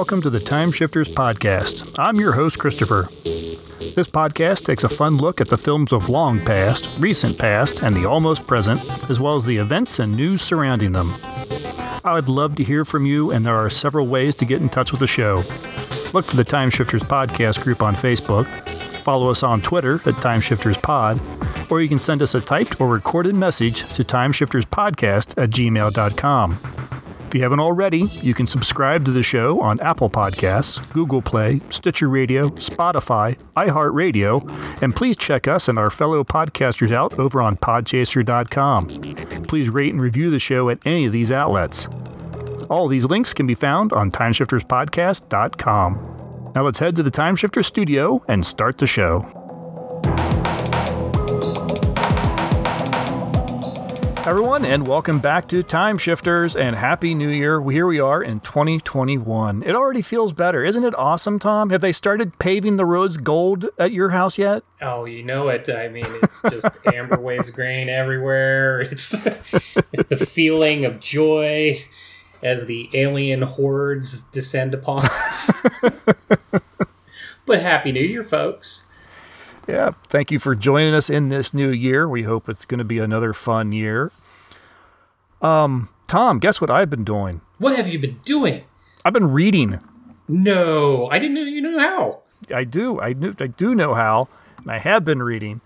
welcome to the Time Shifters Podcast. I'm your host, Christopher. This podcast takes a fun look at the films of long past, recent past, and the almost present, as well as the events and news surrounding them. I would love to hear from you, and there are several ways to get in touch with the show. Look for the Time Shifters Podcast group on Facebook, follow us on Twitter at TimeshiftersPod, or you can send us a typed or recorded message to timeshifterspodcast@gmail.com. If you haven't already, you can subscribe to the show on Apple Podcasts, Google Play, Stitcher Radio, Spotify, iHeartRadio, and please check us and our fellow podcasters out over on PodChaser.com. Please rate and review the show at any of these outlets. All these links can be found on TimeshiftersPodcast.com. Now let's head to the Time Shifter studio and start the show. Everyone, and welcome back to Time Shifters, and Happy New Year. Here we are in 2021. It already feels better. Isn't it awesome, Tom? Have they started paving the roads gold at your house yet? Oh, you know it. I mean, it's just amber waves graying everywhere. It's the feeling of joy as the alien hordes descend upon us. But Happy New Year, folks. Yeah, thank you for joining us in this new year. We hope it's going to be another fun year. Tom, guess what I've been doing? What have you been doing? I've been reading. No, I didn't know you knew how. I do know how, and I have been reading.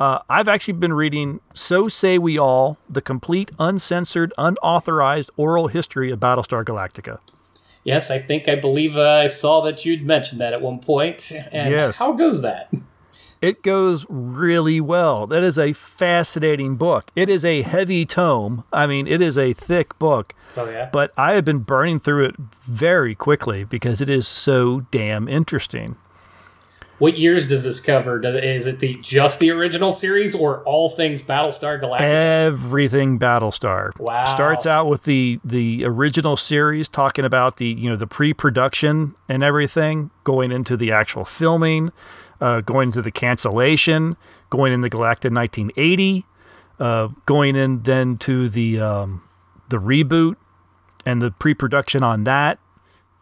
I've actually been reading So Say We All, the complete, uncensored, unauthorized oral history of Battlestar Galactica. Yes, I believe I saw that you'd mentioned that at one point. And yes. How goes that? It goes really well. That is a fascinating book. It is a heavy tome. I mean, it is a thick book. Oh, yeah? But I have been burning through it very quickly because it is so damn interesting. What years does this cover? Is it just the original series or all things Battlestar Galactica? Everything Battlestar. Wow. Starts out with the original series, talking about the pre-production and everything, going into the actual filming, going into the cancellation, going into Galacta 1980, going in then to the reboot and the pre-production on that,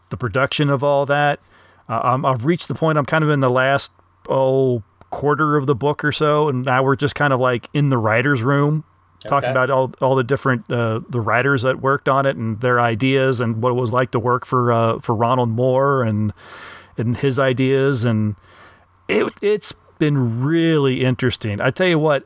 the production of all that. I've reached the point, I'm kind of in the last quarter of the book or so, and now we're just kind of like in the writer's room, talking about all the different the writers that worked on it and their ideas and what it was like to work for Ronald Moore and his ideas, and It's been really interesting. I tell you what,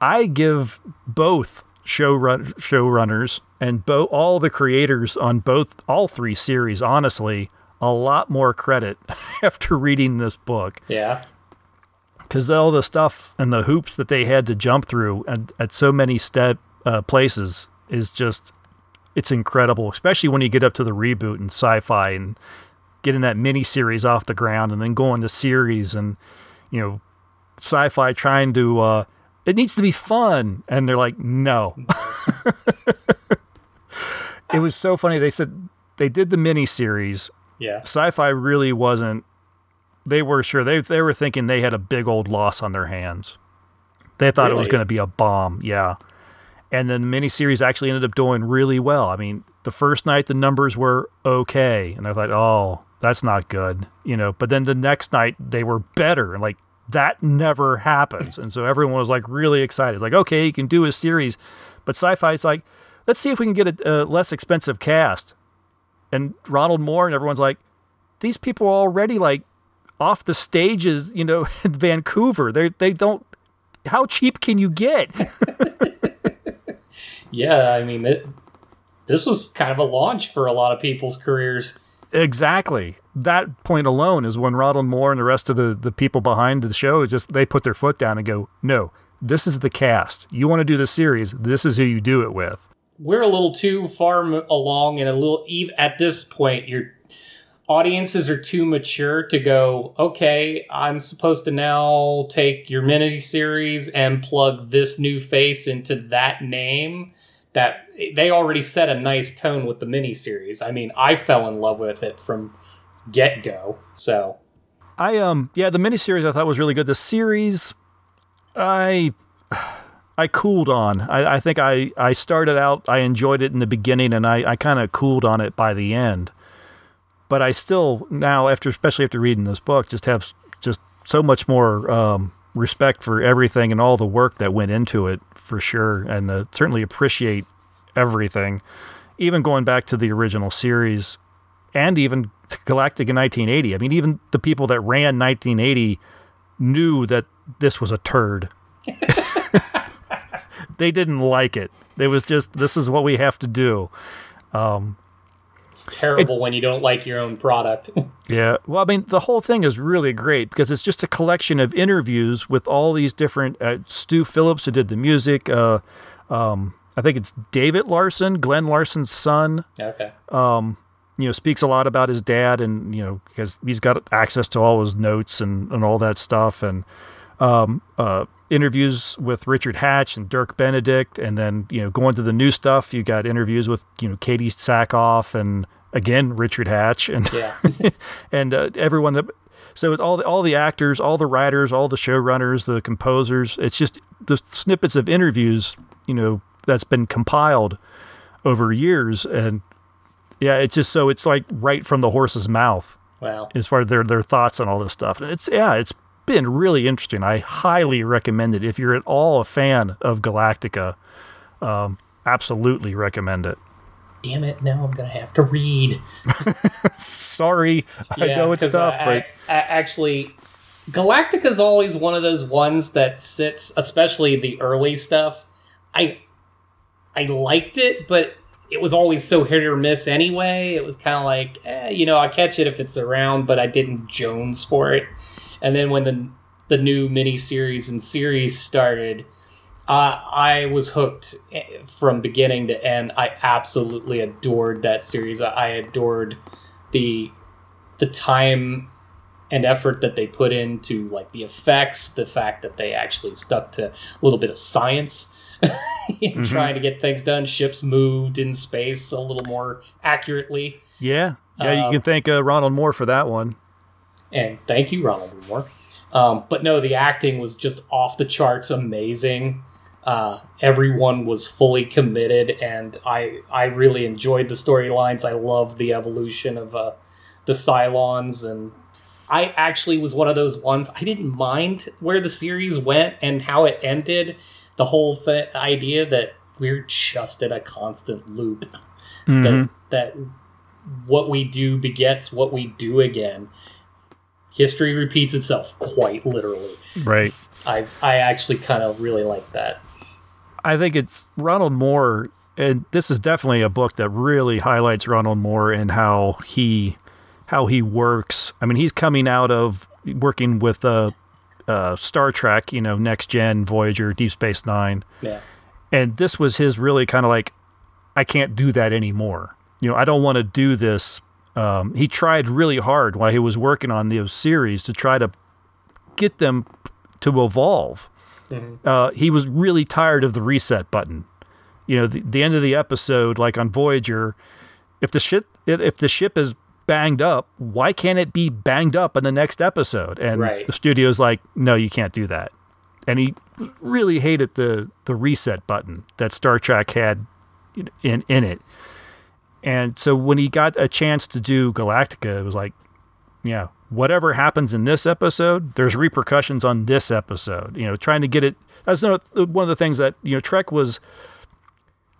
I give both showrunners and all the creators on all three series, honestly, a lot more credit after reading this book. Yeah. Because all the stuff and the hoops that they had to jump through at so many places is just, it's incredible, especially when you get up to the reboot and sci-fi and getting that mini series off the ground and then going to series and, sci-fi trying to, it needs to be fun. And they're like, no. It was so funny. They said they did the mini series. Yeah. Sci-fi really wasn't, they were sure they were thinking they had a big old loss on their hands. They thought it was going to be a bomb. Yeah. And then the miniseries actually ended up doing really well. I mean, the first night the numbers were okay. And I thought, oh, that's not good. But then the next night they were better. And that never happens. And so everyone was really excited. Okay, you can do a series. But sci-fi is let's see if we can get a less expensive cast. And Ronald Moore and everyone's these people are already off the stages, in Vancouver. They don't, how cheap can you get? Yeah, I mean, this was kind of a launch for a lot of people's careers. Exactly. That point alone is when Ronald Moore and the rest of the people behind the show, they put their foot down and go, no, this is the cast. You want to do the series, this is who you do it with. We're a little too far along and at this point, your audiences are too mature to go, okay, I'm supposed to now take your miniseries and plug this new face into that name. That they already set a nice tone with the miniseries. I mean, I fell in love with it from get-go. So, the miniseries I thought was really good. The series, I cooled on. I think I started out, I enjoyed it in the beginning, and I kind of cooled on it by the end. But I still now, especially after reading this book, just have just so much more respect for everything and all the work that went into it, for sure, and certainly appreciate everything, even going back to the original series and even Galactica 1980. I mean, even the people that ran 1980 knew that this was a turd. They didn't like it. It was just, this is what we have to do. It's terrible when you don't like your own product. Yeah. Well, I mean, the whole thing is really great because it's just a collection of interviews with all these different, Stu Phillips, who did the music, I think it's David Larson, Glenn Larson's son. Okay. You know, speaks a lot about his dad, and, you know, because he's got access to all his notes and all that stuff, and interviews with Richard Hatch and Dirk Benedict, and then, you know, going to the new stuff, you got interviews with, you know, Katie Sackhoff and again Richard Hatch, and yeah. And everyone that, so with all the actors, all the writers, all the showrunners, the composers, it's just the snippets of interviews, you know, that's been compiled over years. And yeah, it's just, so it's like right from the horse's mouth. Wow. As far as their thoughts on all this stuff. And it's, yeah, it's been really interesting. I highly recommend it. If you're at all a fan of Galactica, absolutely recommend it. Damn it, now I'm going to have to read. Sorry. Yeah, I know it's tough, but actually, Galactica's always one of those ones that sits, especially the early stuff. I liked it, but it was always so hit or miss anyway. It was kind of like, you know, I catch it if it's around, but I didn't Jones for it. And then when the new miniseries and series started, I was hooked from beginning to end. I absolutely adored that series. I adored the time and effort that they put into, like, the effects, the fact that they actually stuck to a little bit of science. Mm-hmm. Trying to get things done, ships moved in space a little more accurately. Yeah, you can thank Ronald Moore for that one. And thank you, Ronald Moore. But no, the acting was just off the charts, amazing. Everyone was fully committed, and I really enjoyed the storylines. I loved the evolution of the Cylons, and I actually was one of those ones, I didn't mind where the series went and how it ended. The whole idea that we're just in a constant loop, mm-hmm. that what we do begets what we do again. History repeats itself, quite literally. Right. I actually kind of really like that. I think it's Ronald Moore, and this is definitely a book that really highlights Ronald Moore and how he works. I mean, he's coming out of working with Star Trek, you know, Next Gen, Voyager, Deep Space Nine. Yeah. And this was his really kind of like, I can't do that anymore. You know, I don't want to do this. He tried really hard while he was working on those series to try to get them to evolve. Mm-hmm. He was really tired of the reset button. You know, the end of the episode, like on Voyager, if the ship is banged up, why can't it be banged up in the next episode? And right. The studio's like, no, you can't do that. And he really hated the reset button that Star Trek had in it. And so when he got a chance to do Galactica, it was like, yeah, whatever happens in this episode, there's repercussions on this episode. You know, trying to get it. That's one of the things that, you know, Trek was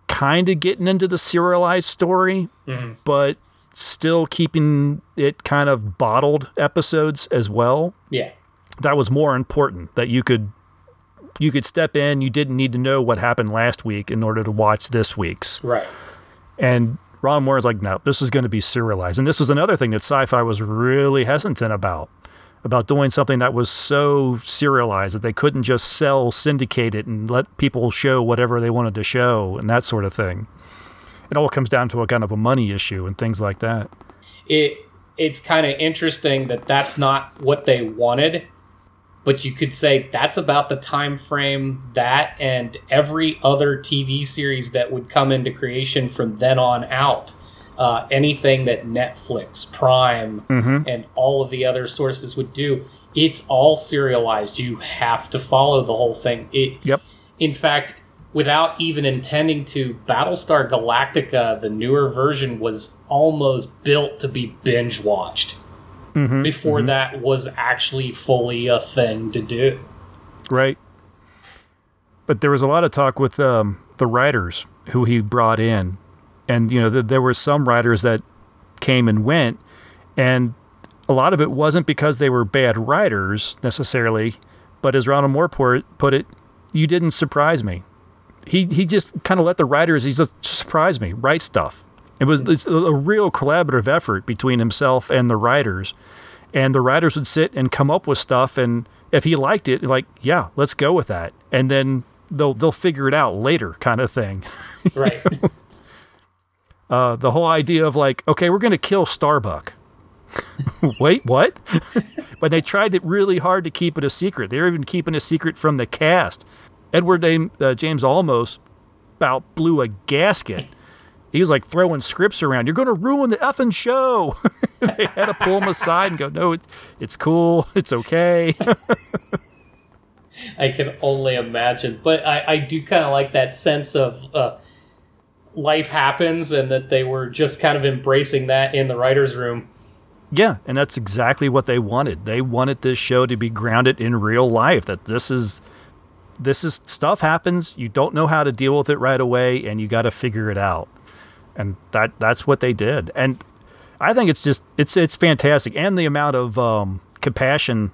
kind of getting into the serialized story, mm-hmm. but still keeping it kind of bottled episodes as well. Yeah, that was more important, that you could step in. You didn't need to know what happened last week in order to watch this week's. Right. And Ron Moore's like, no, this is going to be serialized. And this is another thing that sci-fi was really hesitant about doing something that was so serialized that they couldn't just syndicate it and let people show whatever they wanted to show and that sort of thing. It all comes down to a kind of a money issue and things like that. It's kind of interesting that that's not what they wanted, but you could say that's about the time frame that and every other TV series that would come into creation from then on out. Anything that Netflix, Prime, mm-hmm. and all of the other sources would do, it's all serialized. You have to follow the whole thing. Yep. In fact, without even intending to, Battlestar Galactica, the newer version, was almost built to be binge-watched before that was actually fully a thing to do. Right. But there was a lot of talk with the writers who he brought in. And, you know, there were some writers that came and went, and a lot of it wasn't because they were bad writers necessarily, but as Ronald Moore put it, you didn't surprise me. He just kind of let the writers, he just surprised me, write stuff. It's a real collaborative effort between himself and the writers. And the writers would sit and come up with stuff, and if he liked it, like, yeah, let's go with that. And then they'll figure it out later kind of thing. Right. The whole idea of like, okay, we're going to kill Starbuck. Wait, what? But they tried it really hard to keep it a secret. They were even keeping a secret from the cast. Edward James Olmos about blew a gasket. He was like throwing scripts around. You're going to ruin the effing show. They had to pull him aside and go, no, it's cool. It's okay. I can only imagine. But I do kind of like that sense of life happens, and that they were just kind of embracing that in the writer's room. Yeah, and that's exactly what they wanted. They wanted this show to be grounded in real life, that this is stuff happens, you don't know how to deal with it right away, and you got to figure it out. And that's what they did. And I think it's just it's fantastic. And the amount of passion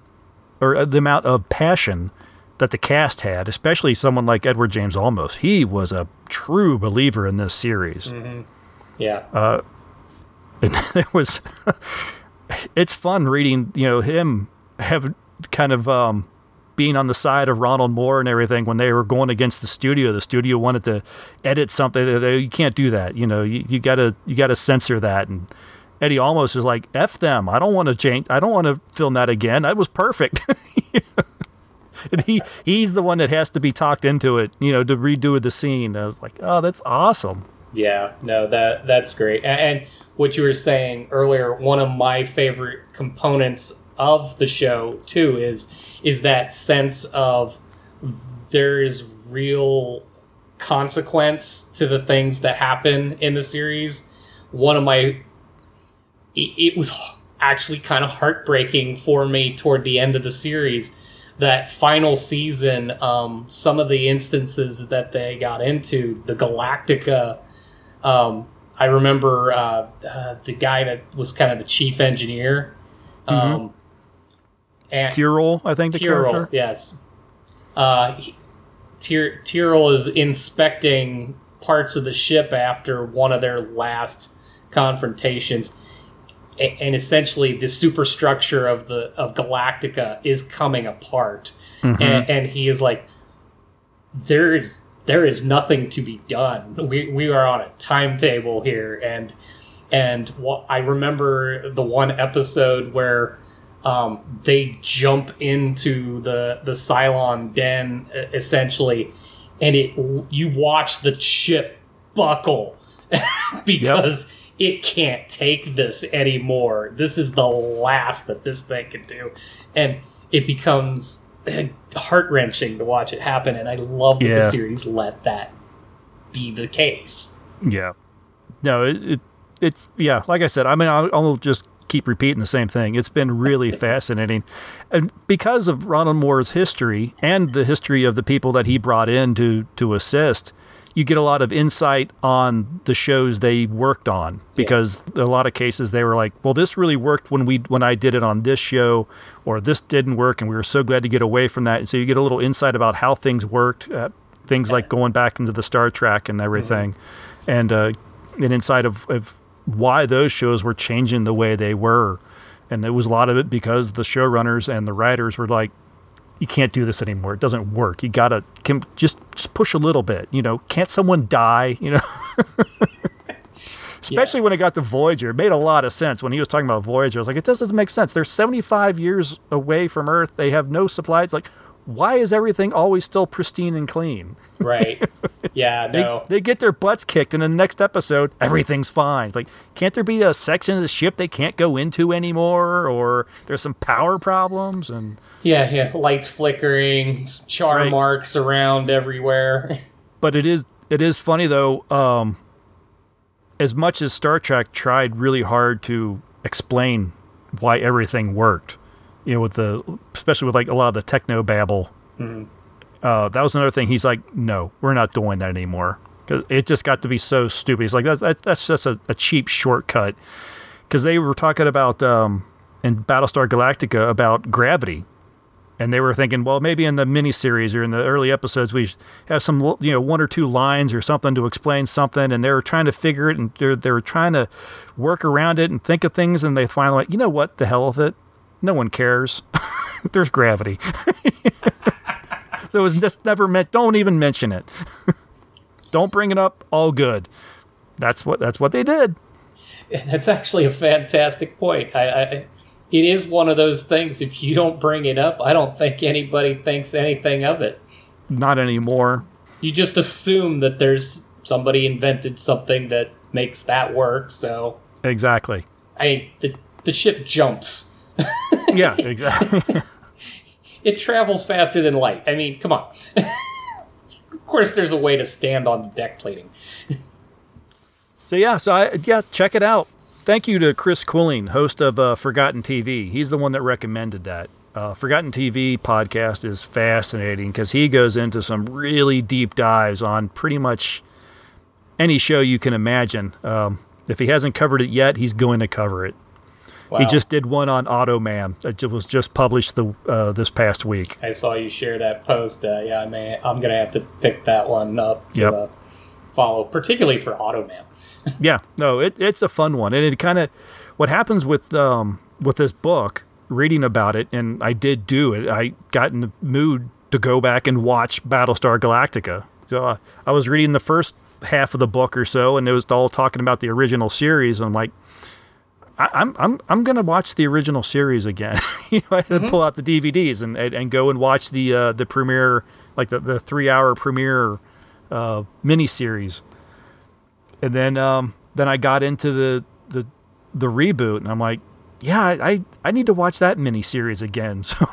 that the cast had, especially someone like Edward James Olmos. He was a true believer in this series. Mm-hmm. Yeah. And there was it's fun reading, you know, him have kind of being on the side of Ronald Moore and everything when they were going against the studio. The studio wanted to edit something. You can't do that. You know, you gotta censor that. And Eddie Olmos is like, F them. I don't want to change. I don't want to film that again. That was perfect. You know? And he's the one that has to be talked into it, you know, to redo the scene. I was like, oh, that's awesome. Yeah, no, that's great. And what you were saying earlier, one of my favorite components of the show too is that sense of there is real consequence to the things that happen in the series. It was actually kind of heartbreaking for me toward the end of the series, that final season, some of the instances that they got into, the Galactica. I remember the guy that was kind of the chief engineer. And Tyrol, I think the character. Yes. Tyrol is inspecting parts of the ship after one of their last confrontations. And essentially the superstructure of Galactica is coming apart. Mm-hmm. And he is like, there is nothing to be done. We are on a timetable here. And what I remember the one episode where they jump into the Cylon den, essentially, and you watch the ship buckle because it can't take this anymore. This is the last that this thing can do. And it becomes heart-wrenching to watch it happen, and I love that the series let that be the case. Yeah. No, it's yeah, like I said, I mean, I'll just keep repeating the same thing. It's been really fascinating. And because of Ronald Moore's history and the history of the people that he brought in to assist, you get a lot of insight on the shows they worked on, because a lot of cases they were like, well, this really worked when I did it on this show, or this didn't work, and we were so glad to get away from that. And so you get a little insight about how things worked, things like going back into the Star Trek and everything, and an insight of why those shows were changing the way they were. And it was a lot of it because the showrunners and the writers were like, you can't do this anymore. It doesn't work. You got to just push a little bit. You know, can't someone die? You know, especially when it got to Voyager, it made a lot of sense. When he was talking about Voyager, I was like, it doesn't make sense. They're 75 years away from Earth. They have no supplies. Like, why is everything always still pristine and clean? Right. Yeah, no. They get their butts kicked, and in the next episode, everything's fine. Like, can't there be a section of the ship they can't go into anymore, or there's some power problems? And lights flickering, char marks around everywhere. But it is funny though. As much as Star Trek tried really hard to explain why everything worked, you know, with especially with like a lot of the techno babble, that was another thing. He's like, no, we're not doing that anymore. It just got to be so stupid. He's like, that's just a cheap shortcut. Because they were talking about, in Battlestar Galactica, about gravity. And they were thinking, well, maybe in the miniseries or in the early episodes, we have some, you know, one or two lines or something to explain something. And they were trying to figure it, and they were trying to work around it and think of things. And they finally, like, you know what, the hell with it. No one cares. There's gravity. So it was just never meant. Don't even mention it. Don't bring it up. All good. That's what they did. That's actually a fantastic point. It is one of those things. If you don't bring it up, I don't think anybody thinks anything of it. Not anymore. You just assume that there's somebody invented something that makes that work. So exactly. I mean, the ship jumps. Yeah, exactly. It travels faster than light. I mean, come on. Of course, there's a way to stand on the deck plating. So check it out. Thank you to Chris Quilling, host of Forgotten TV. He's the one that recommended that. Forgotten TV podcast is fascinating because he goes into some really deep dives on pretty much any show you can imagine. If he hasn't covered it yet, he's going to cover it. Wow. He just did one on Auto Man that was just published this past week. I saw you share that post. Yeah, I mean, I'm going to have to pick that one up to follow, particularly for Auto Man. Yeah, no, it's a fun one. And it kind of, what happens with this book, reading about it, and I did do it, I got in the mood to go back and watch Battlestar Galactica. So I was reading the first half of the book or so, and it was all talking about the original series. And I'm like, I'm going to watch the original series again. You know, I had to pull out the DVDs and go and watch the premiere, like the 3-hour premiere miniseries. And then I got into the reboot, and I'm like, yeah, I need to watch that miniseries again. So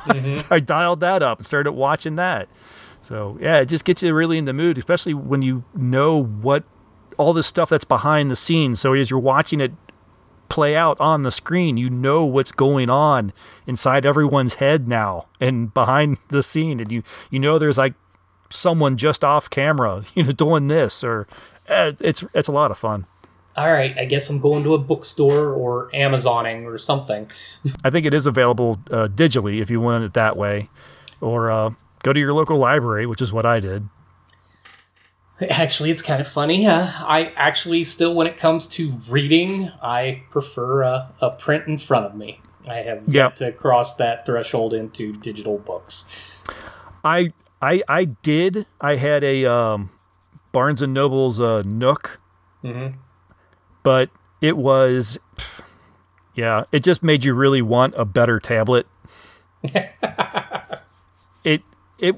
I dialed that up and started watching that. So, yeah, it just gets you really in the mood, especially when you know what all this stuff that's behind the scenes. So as you're watching it play out on the screen, you know what's going on inside everyone's head now and behind the scene. And you know there's like someone just off camera, you know, doing this or... It's a lot of fun. All right, I guess I'm going to a bookstore or Amazoning or something. I think it is available digitally if you want it that way, or go to your local library, which is what I did. Actually, it's kind of funny. I actually still, when it comes to reading, I prefer a print in front of me. I have yet to cross that threshold into digital books. I did. I had a... Barnes and Noble's Nook, but it was, it just made you really want a better tablet. It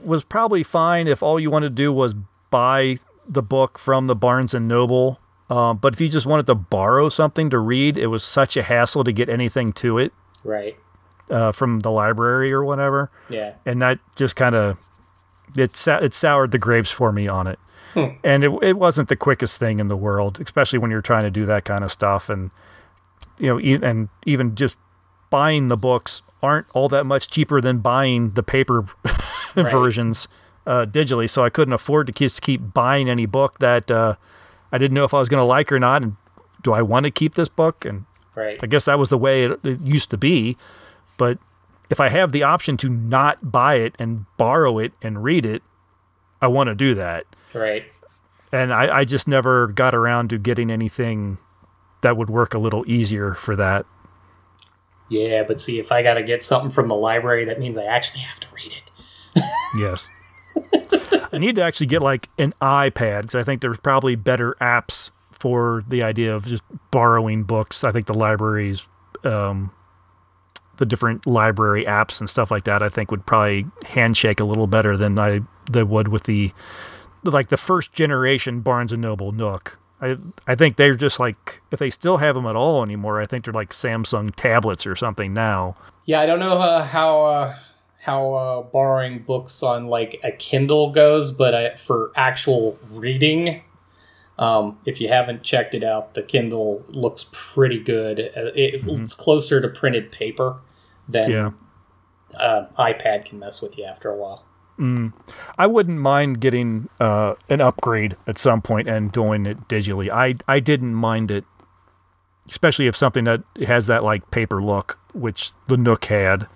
was probably fine if all you wanted to do was buy the book from the Barnes and Noble, but if you just wanted to borrow something to read, it was such a hassle to get anything to it, right? From the library or whatever. Yeah, and that just kind of it soured the grapes for me on it. And it wasn't the quickest thing in the world, especially when you're trying to do that kind of stuff. And, you know, and even just buying the books aren't all that much cheaper than buying the paper versions digitally. So I couldn't afford to keep buying any book that I didn't know if I was going to like or not. And do I want to keep this book? And I guess that was the way it used to be. But if I have the option to not buy it and borrow it and read it, I want to do that. Right. And I just never got around to getting anything that would work a little easier for that. Yeah, but see, if I got to get something from the library, that means I actually have to read it. Yes. I need to actually get like an iPad, because I think there's probably better apps for the idea of just borrowing books. I think the libraries, the different library apps and stuff like that, I think would probably handshake a little better than they would with the... like the first generation Barnes and Noble Nook. I think they're just like, if they still have them at all anymore, I think they're like Samsung tablets or something now. Yeah, I don't know how how borrowing books on like a Kindle goes, but for actual reading, if you haven't checked it out, the Kindle looks pretty good. It's closer to printed paper than iPad can mess with you after a while. I wouldn't mind getting an upgrade at some point and doing it digitally. I didn't mind it, especially if something that has that like paper look, which the Nook had.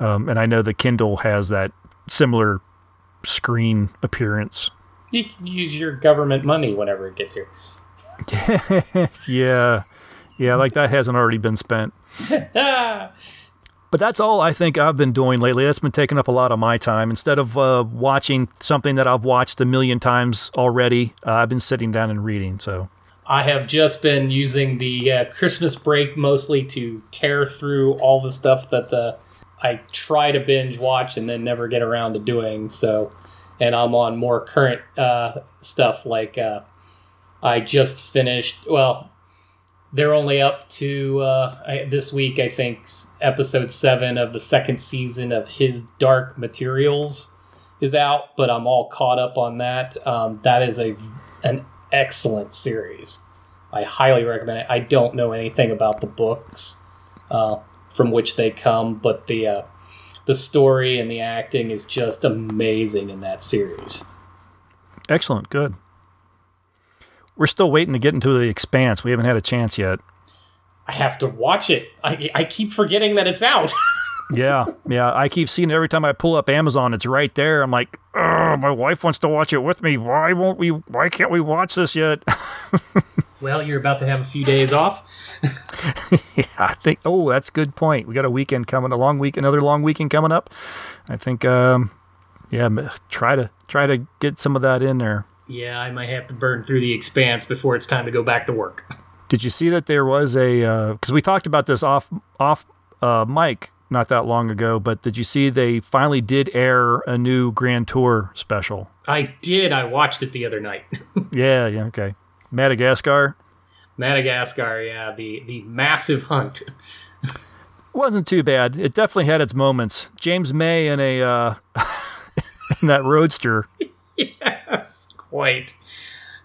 And I know the Kindle has that similar screen appearance. You can use your government money whenever it gets here. Yeah, like that hasn't already been spent. But that's all I think I've been doing lately. That's been taking up a lot of my time. Instead of watching something that I've watched a million times already, I've been sitting down and reading. So I have just been using the Christmas break mostly to tear through all the stuff that I try to binge watch and then never get around to doing. So, and I'm on more current stuff like I just finished, well, they're only up to this week, I think, episode 7 of the second season of His Dark Materials is out, but I'm all caught up on that. That is an excellent series. I highly recommend it. I don't know anything about the books from which they come, but the story and the acting is just amazing in that series. Excellent. Good. We're still waiting to get into The Expanse. We haven't had a chance yet. I have to watch it. I keep forgetting that it's out. Yeah. I keep seeing it every time I pull up Amazon. It's right there. I'm like, my wife wants to watch it with me. Why can't we watch this yet? Well, you're about to have a few days off. Yeah, I think. Oh, that's a good point. We got a weekend coming, another long weekend coming up. I think, try to get some of that in there. Yeah, I might have to burn through The Expanse before it's time to go back to work. Did you see that there was a? Because we talked about this off mic not that long ago, but did you see they finally did air a new Grand Tour special? I did. I watched it the other night. Yeah. Okay. Madagascar, yeah, the massive hunt. Wasn't too bad. It definitely had its moments. James May in a in that roadster. Yes, quite.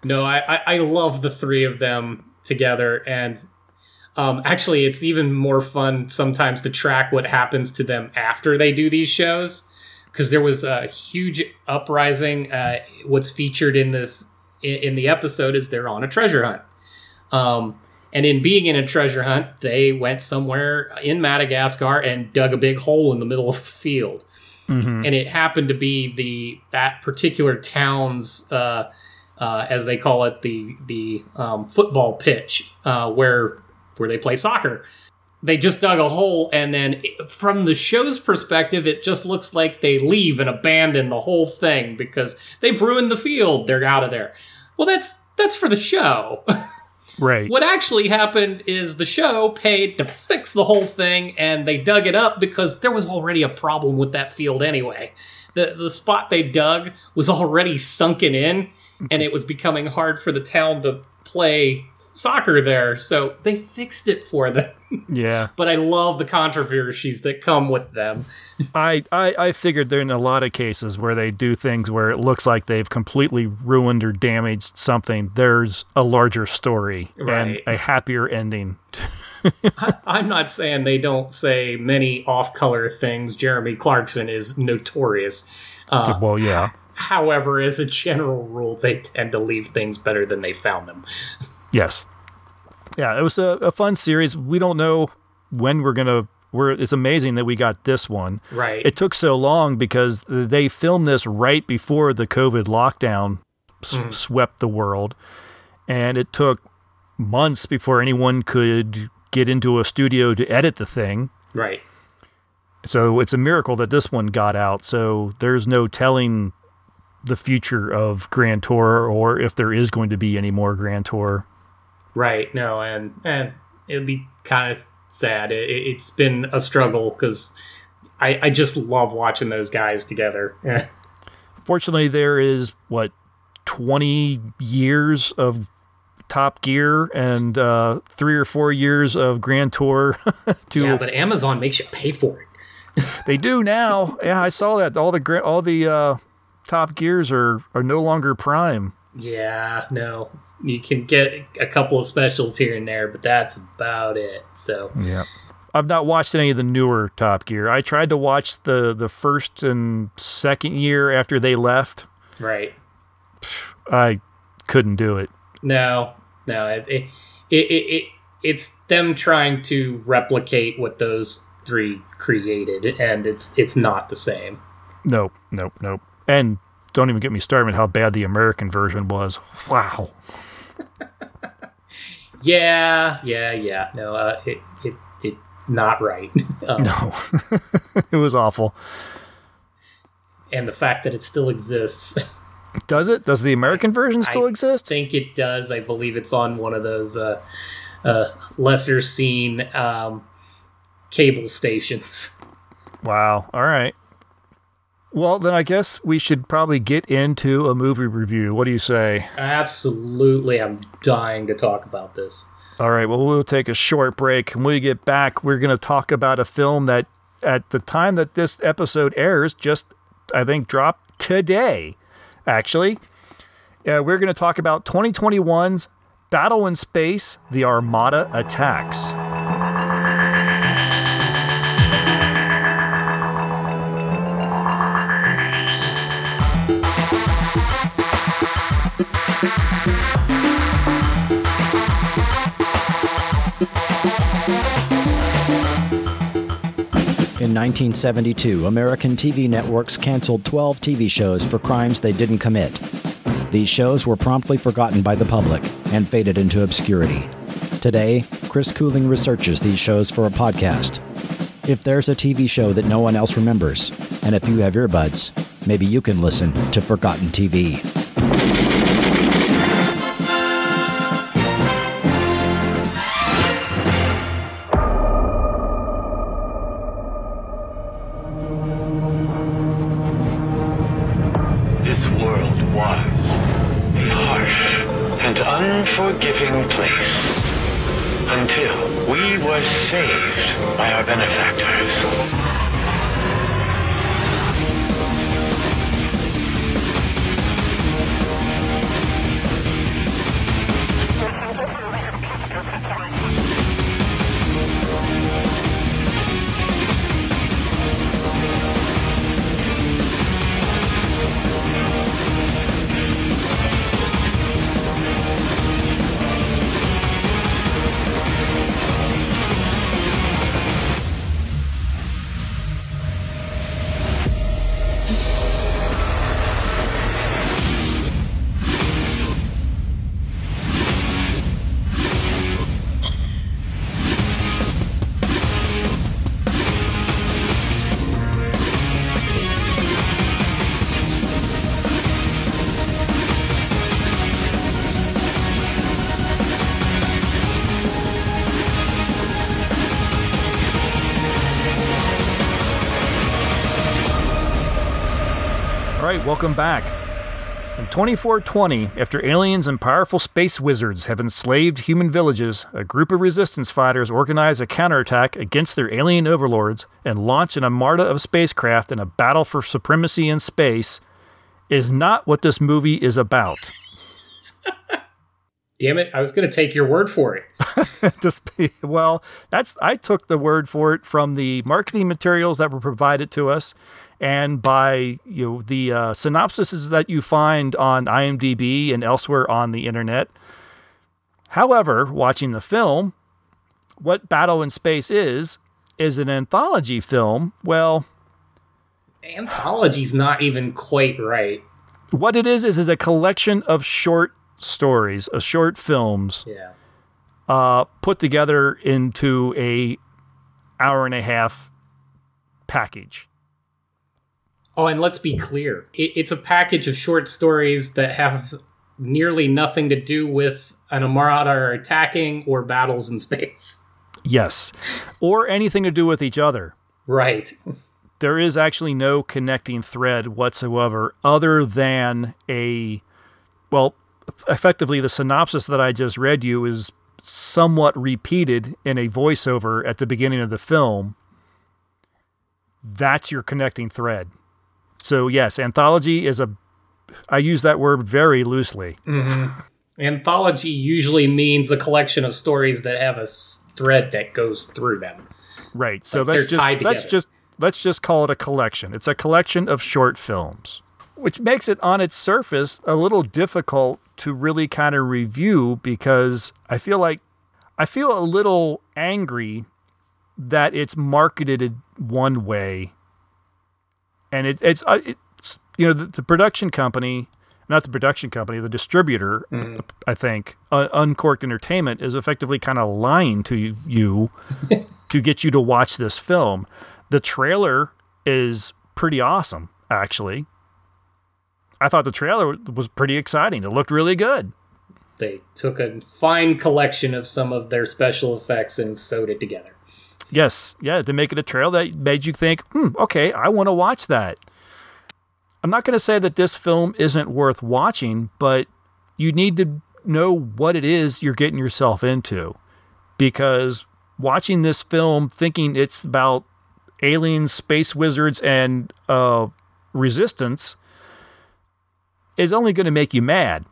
No, I love the three of them together, and actually, it's even more fun sometimes to track what happens to them after they do these shows, because there was a huge uprising. What's featured in this. In the episode is they're on a treasure hunt. And in being in a treasure hunt, they went somewhere in Madagascar and dug a big hole in the middle of a field. Mm-hmm. And it happened to be that particular town's, as they call it, the football pitch where they play soccer. They just dug a hole, and then from the show's perspective, it just looks like they leave and abandon the whole thing because they've ruined the field. They're out of there. Well, that's for the show. Right. What actually happened is the show paid to fix the whole thing, and they dug it up because there was already a problem with that field anyway. The spot they dug was already sunken in, and it was becoming hard for the town to play soccer there, so they fixed it for them. Yeah. But I love the controversies that come with them. I figured there are in a lot of cases where they do things where it looks like they've completely ruined or damaged something. There's a larger story and a happier ending. I'm not saying they don't say many off-color things. Jeremy Clarkson is notorious. Well, yeah. However, as a general rule, they tend to leave things better than they found them. Yes. Yeah, it was a fun series. We don't know when it's amazing that we got this one. Right. It took so long because they filmed this right before the COVID lockdown swept the world. And it took months before anyone could get into a studio to edit the thing. Right. So it's a miracle that this one got out. So there's no telling the future of Grand Tour or if there is going to be any more Grand Tour. Right, no, and it'd be kind of sad. It's been a struggle because I just love watching those guys together. Fortunately, there is, 20 years of Top Gear and 3 or 4 years of Grand Tour. Yeah, but Amazon makes you pay for it. They do now. Yeah, I saw that. All the Top Gears are no longer Prime. Yeah, no. You can get a couple of specials here and there, but that's about it. So yeah, I've not watched any of the newer Top Gear. I tried to watch the first and second year after they left. Right. I couldn't do it. No. It's them trying to replicate what those three created, and it's not the same. Nope. And don't even get me started on how bad the American version was. Wow. Yeah. No, it not right. No, it was awful. And the fact that it still exists. Does it? Does the American version still exist? I think it does. I believe it's on one of those lesser seen cable stations. Wow. All right. Well, then I guess we should probably get into a movie review. What do you say? Absolutely. I'm dying to talk about this. All right. Well, we'll take a short break. When we get back, we're going to talk about a film that at the time that this episode airs, just, I think, dropped today, actually. We're going to talk about 2021's Battle in Space, The Armada Attacks. In 1972, American TV networks canceled 12 TV shows for crimes they didn't commit. These shows were promptly forgotten by the public and faded into obscurity. Today, Chris Cooling researches these shows for a podcast. If there's a TV show that no one else remembers, and if you have earbuds, maybe you can listen to Forgotten TV. Welcome back. In 2420, after aliens and powerful space wizards have enslaved human villages, a group of resistance fighters organize a counterattack against their alien overlords and launch an armada of spacecraft in a battle for supremacy in space is not what this movie is about. Damn it, I was going to take your word for it. I took the word for it from the marketing materials that were provided to us and by the synopsises that you find on IMDb and elsewhere on the internet. However, watching the film, what Battle in Space is an anthology film. Well, anthology's not even quite right. What it is a collection of short stories, short films, put together into a hour and a half package. Oh, and let's be clear. It's a package of short stories that have nearly nothing to do with an armada attacking or battles in space. Yes. Or anything to do with each other. Right. There is actually no connecting thread whatsoever other than effectively the synopsis that I just read you is somewhat repeated in a voiceover at the beginning of the film. that's your connecting thread. So yes, anthology is I use that word very loosely. Mm-hmm. Anthology usually means a collection of stories that have a thread that goes through them. Right. So like let's just call it a collection. It's a collection of short films, which makes it on its surface a little difficult to really kind of review, because I feel a little angry that it's marketed one way. And it's you know, the distributor, mm-hmm. I think, Uncorked Entertainment, is effectively kind of lying to you to get you to watch this film. The trailer is pretty awesome, actually. I thought the trailer was pretty exciting. It looked really good. They took a fine collection of some of their special effects and sewed it together. Yes, yeah, to make it a trail that made you think, okay, I want to watch that. I'm not going to say that this film isn't worth watching, but you need to know what it is you're getting yourself into. Because watching this film thinking it's about aliens, space wizards, and resistance is only going to make you mad.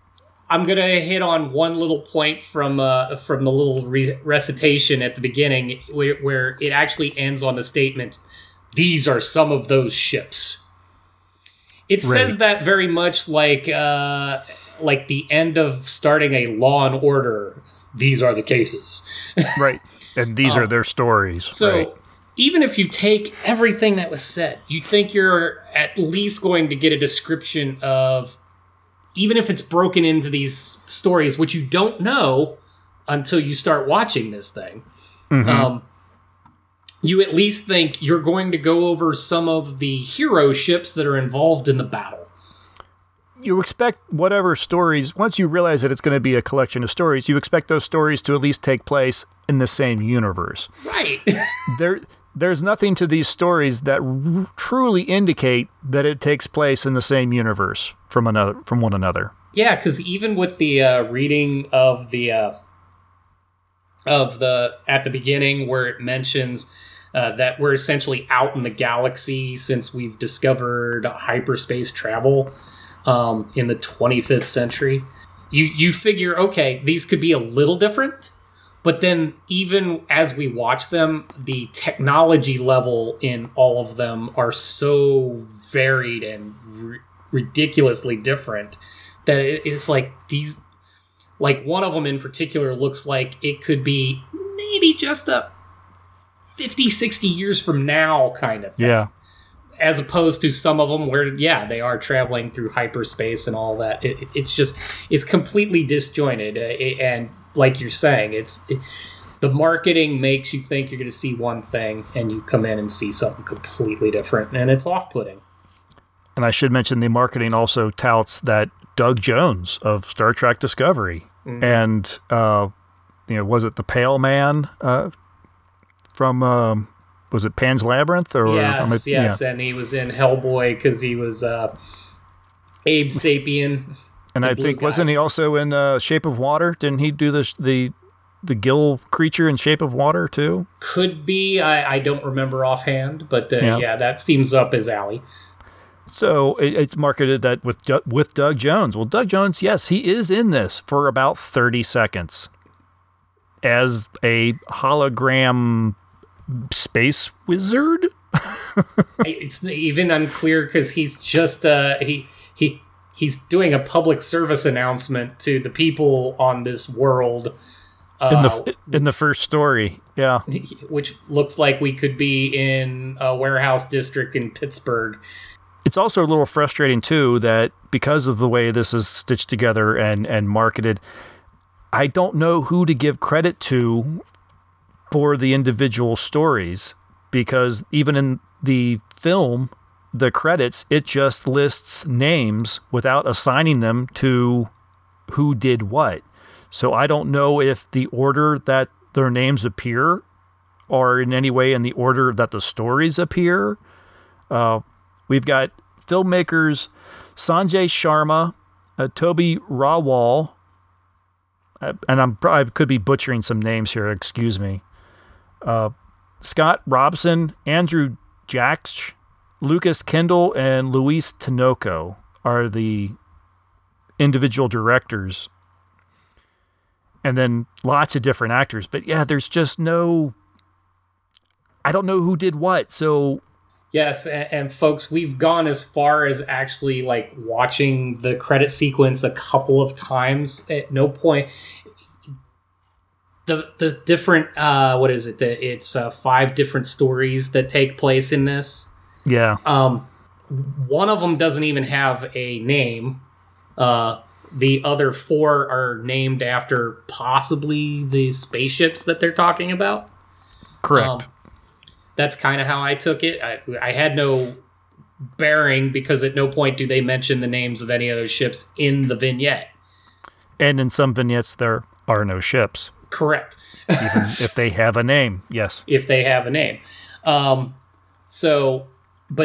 I'm going to hit on one little point from the little recitation at the beginning where it actually ends on the statement, "These are some of those ships." It says that very much like the end of starting a Law and Order. These are the cases. Right. And these are their stories. So even if you take everything that was said, you think you're at least going to get a description of, even if it's broken into these stories, which you don't know until you start watching this thing, mm-hmm. You at least think you're going to go over some of the hero ships that are involved in the battle. You expect whatever stories, once you realize that it's going to be a collection of stories, you expect those stories to at least take place in the same universe. Right. There's nothing to these stories that truly indicate that it takes place in the same universe from one another. Yeah, because even with the reading of the at the beginning where it mentions that we're essentially out in the galaxy since we've discovered hyperspace travel in the 25th century, you figure, okay, these could be a little different. But then even as we watch them, the technology level in all of them are so varied and ridiculously different that it's like these, like one of them in particular looks like it could be maybe just a 50, 60 years from now kind of thing. Yeah. As opposed to some of them where, yeah, they are traveling through hyperspace and all that. It's just, it's completely disjointed and like you're saying, the marketing makes you think you're going to see one thing and you come in and see something completely different, and it's off-putting. And I should mention the marketing also touts that Doug Jones of Star Trek Discovery, mm-hmm. and was it the Pale Man from was it Pan's Labyrinth? Or yes, and he was in Hellboy because he was Abe Sapien. And I think, wasn't he also in Shape of Water? Didn't he do the gill creature in Shape of Water, too? Could be. I don't remember offhand. But, yeah, that seems up his alley. So it's marketed that with Doug Jones. Well, Doug Jones, yes, he is in this for about 30 seconds as a hologram space wizard. It's even unclear because he's just he's doing a public service announcement to the people on this world. In the first story, yeah. Which looks like we could be in a warehouse district in Pittsburgh. It's also a little frustrating, too, that because of the way this is stitched together and marketed, I don't know who to give credit to for the individual stories, because even in the film, the credits, it just lists names without assigning them to who did what. So I don't know if the order that their names appear are in any way in the order that the stories appear. We've got filmmakers Sanjay Sharma, Toby Rawal, and I could be butchering some names here, excuse me, Scott Robson, Andrew Jacksch, Lucas Kendall, and Luis Tinoco are the individual directors. And then lots of different actors. But yeah, there's just no... I don't know who did what, so... Yes, and folks, we've gone as far as actually, like, watching the credit sequence a couple of times. At no point... The different... what is it? It's 5 different stories that take place in this. Yeah. One of them doesn't even have a name. The other 4 are named after possibly the spaceships that they're talking about. Correct. That's kind of how I took it. I had no bearing because at no point do they mention the names of any other ships in the vignette. And in some vignettes, there are no ships. Correct. Even if they have a name, yes. If they have a name. But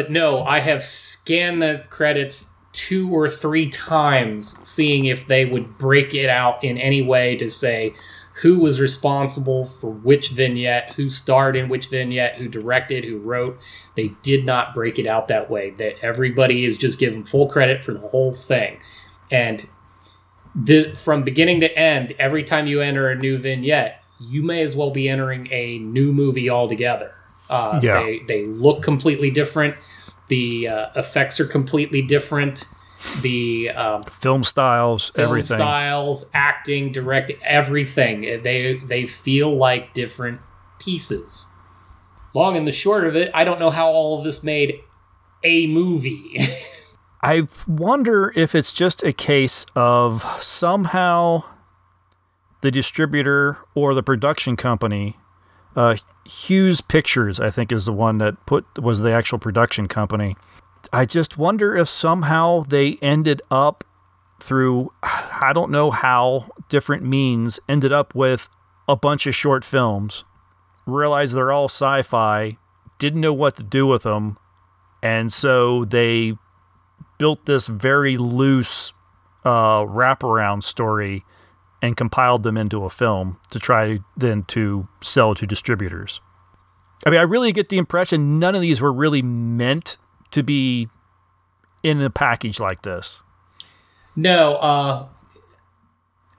no, I have scanned the credits 2 or 3 times, seeing if they would break it out in any way to say who was responsible for which vignette, who starred in which vignette, who directed, who wrote. They did not break it out that way, that everybody is just given full credit for the whole thing. And this, from beginning to end, every time you enter a new vignette, you may as well be entering a new movie altogether. Yeah. They look completely different. The effects are completely different. The film styles, acting, directing, everything. They feel like different pieces. Long and the short of it, I don't know how all of this made a movie. I wonder if it's just a case of somehow the distributor or the production company, Hughes Pictures, I think, is the one that was the actual production company. I just wonder if somehow they ended up through, I don't know how, different means, ended up with a bunch of short films, realized they're all sci-fi, didn't know what to do with them, and so they built this very loose wraparound story and compiled them into a film to try then to sell to distributors. I mean, I really get the impression none of these were really meant to be in a package like this. No,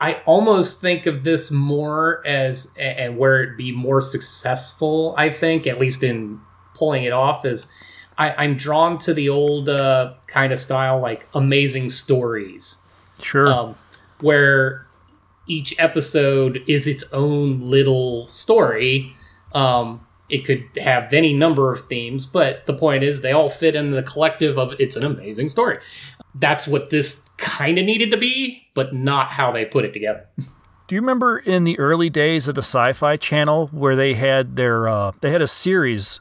I almost think of this more as, and where it'd be more successful, I think, at least in pulling it off, is I'm drawn to the old kind of style, like Amazing Stories. Sure. Where... each episode is its own little story. It could have any number of themes, but the point is they all fit in the collective of it's an amazing story. That's what this kind of needed to be, but not how they put it together. Do you remember in the early days of the Sci-Fi Channel where they had their they had a series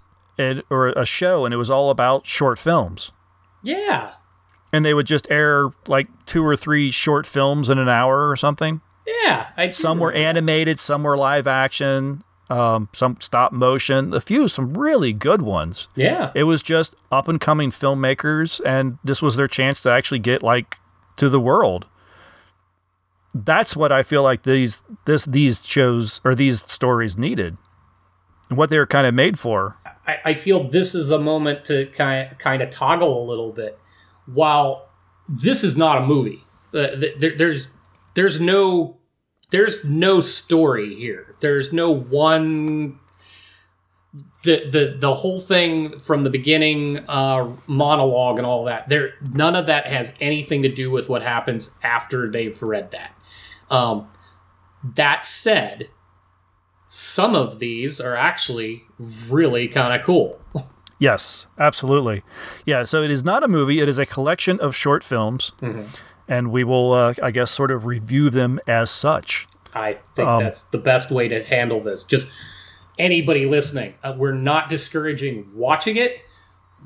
or a show, and it was all about short films? Yeah. And they would just air like 2 or 3 short films in an hour or something? Yeah. Some were animated, some were live action, some stop motion, some really good ones. Yeah. It was just up and coming filmmakers, and this was their chance to actually get like to the world. That's what I feel like these shows or these stories needed and what they were kind of made for. I feel this is a moment to kind of toggle a little bit. While this is not a movie, there's no story here. There's no one. The whole thing from the beginning, monologue and all that. None of that has anything to do with what happens after they've read that. That said, some of these are actually really kind of cool. Yes, absolutely. Yeah. So it is not a movie. It is a collection of short films. Mm-hmm. And we will, I guess, sort of review them as such. I think that's the best way to handle this. Just anybody listening, we're not discouraging watching it.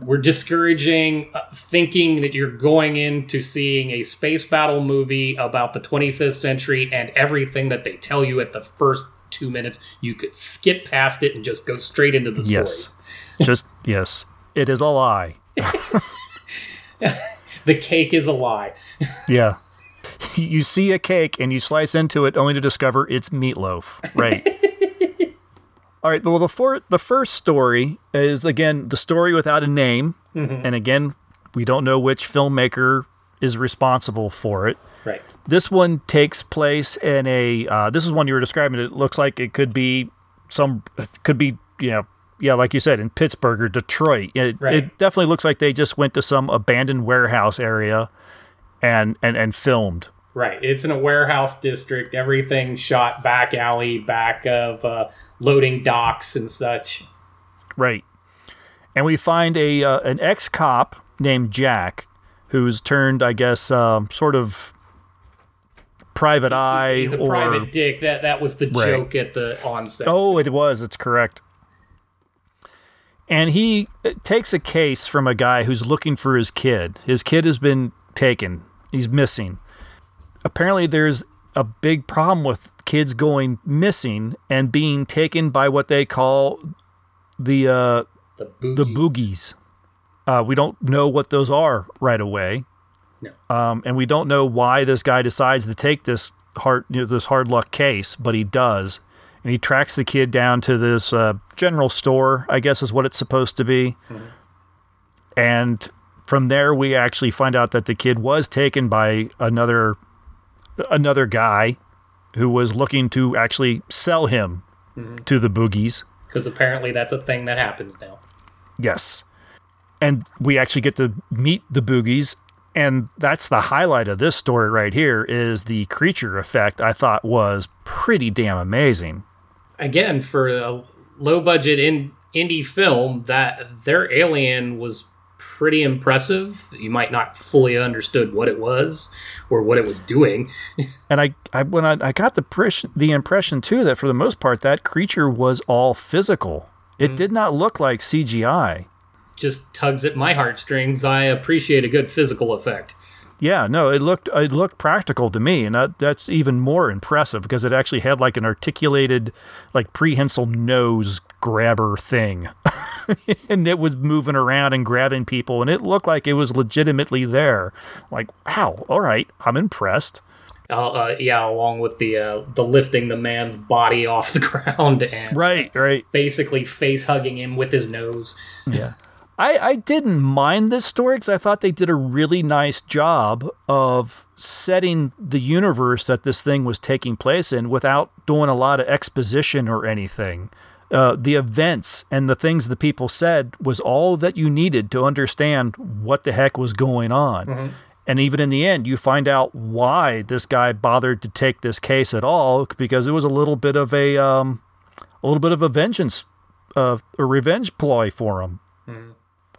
We're discouraging thinking that you're going into seeing a space battle movie about the 25th century and everything that they tell you at the first 2 minutes. You could skip past it and just go straight into the stories. Yes, it is a lie. The cake is a lie. Yeah. You see a cake and you slice into it only to discover it's meatloaf. Right. All right. Well, the first story is, again, the story without a name. Mm-hmm. And again, we don't know which filmmaker is responsible for it. Right. This one takes place in a, this is one you were describing. It looks like it could be some, yeah, like you said, in Pittsburgh or Detroit. It definitely looks like they just went to some abandoned warehouse area and filmed. Right. It's in a warehouse district. Everything shot back alley, back of loading docks and such. Right. And we find a an ex-cop named Jack, who's turned, I guess, sort of private eye. He's a private dick. That was the joke at the onset. Oh, it was. It's correct. And he takes a case from a guy who's looking for his kid. His kid has been taken. He's missing. Apparently, there's a big problem with kids going missing and being taken by what they call the boogies. We don't know what those are right away. No. And we don't know why this guy decides to take this hard luck case, but he does. And he tracks the kid down to this general store, I guess is what it's supposed to be. Mm-hmm. And from there, we actually find out that the kid was taken by another guy who was looking to actually sell him to the boogies. Because apparently that's a thing that happens now. Yes. And we actually get to meet the boogies. And that's the highlight of this story right here is the creature effect I thought was pretty damn amazing. Again, for a low-budget indie film, that their alien was pretty impressive. You might not fully understood what it was or what it was doing. And I got the impression, too, that for the most part, that creature was all physical. It did not look like CGI. Just tugs at my heartstrings. I appreciate a good physical effect. Yeah, no, it looked practical to me, and that's even more impressive because it actually had like an articulated, like prehensile nose grabber thing, and it was moving around and grabbing people, and it looked like it was legitimately there. Like, wow, all right, I'm impressed. Yeah, along with the lifting the man's body off the ground and right, basically face hugging him with his nose. Yeah. I didn't mind this story because I thought they did a really nice job of setting the universe that this thing was taking place in without doing a lot of exposition or anything. The events and the things the people said was all that you needed to understand what the heck was going on. Mm-hmm. And even in the end, you find out why this guy bothered to take this case at all, because it was a little bit of a vengeance, a revenge ploy for him. Mm-hmm.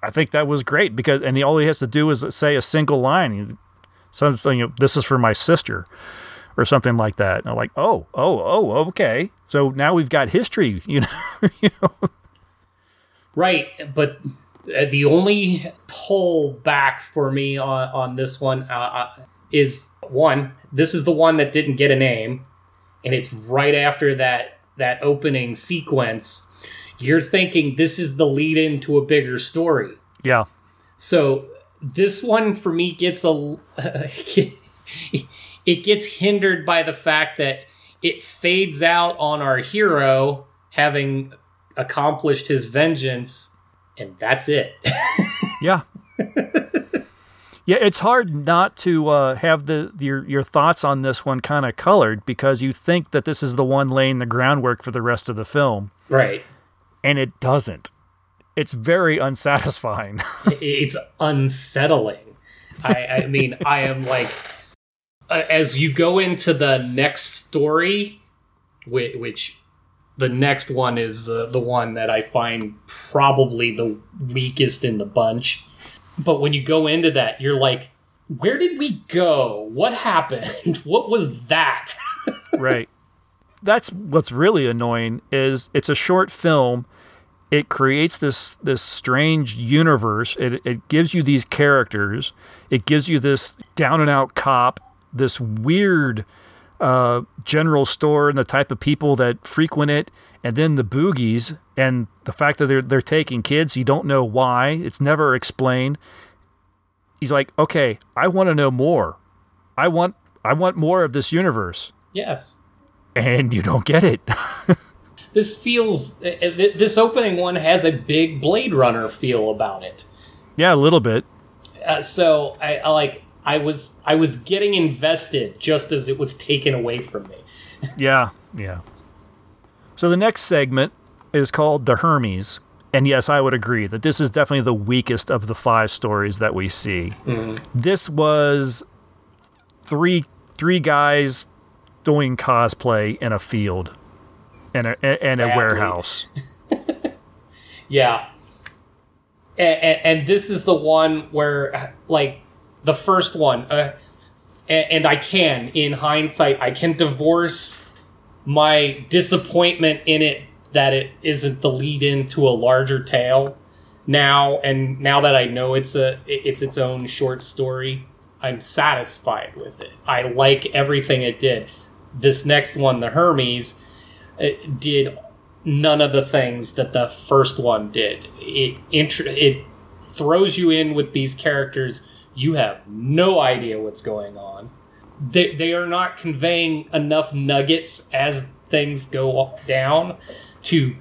I think that was great because, and all he has to do is say a single line. Something, this is for my sister, or something like that. And I'm like, oh, okay. So now we've got history, Right, but the only pull back for me on this one is one. This is the one that didn't get a name, and it's right after that opening sequence. You're thinking this is the lead into a bigger story. Yeah. So this one for me gets it gets hindered by the fact that it fades out on our hero having accomplished his vengeance, and that's it. Yeah. Yeah, it's hard not to have your thoughts on this one kind of colored because you think that this is the one laying the groundwork for the rest of the film. Right. And it doesn't. It's very unsatisfying. It's unsettling. I mean, I am like, as you go into the next story, which the next one is the one that I find probably the weakest in the bunch. But when you go into that, you're like, where did we go? What happened? What was that? Right. That's what's really annoying is it's a short film. It creates this strange universe. It gives you these characters. It gives you this down and out cop, this weird general store and the type of people that frequent it. And then the boogies and the fact that they're taking kids. You don't know why. It's never explained. He's like, okay, I want to know more. I want more of this universe. Yes. And you don't get it. This feels, this opening one has a big Blade Runner feel about it. Yeah, a little bit. So I like, I was getting invested just as it was taken away from me. Yeah. So the next segment is called The Hermes. And yes, I would agree that this is definitely the weakest of the five stories that we see. Mm-hmm. This was three guys doing cosplay in a field and a warehouse. Yeah. And this is the one where, like, the first one, and I can, in hindsight, I can divorce my disappointment in it that it isn't the lead into a larger tale now. And now that I know it's its own short story, I'm satisfied with it. I like everything it did. This next one, The Hermes, did none of the things that the first one did. It throws you in with these characters. You have no idea what's going on. They are not conveying enough nuggets as things go down to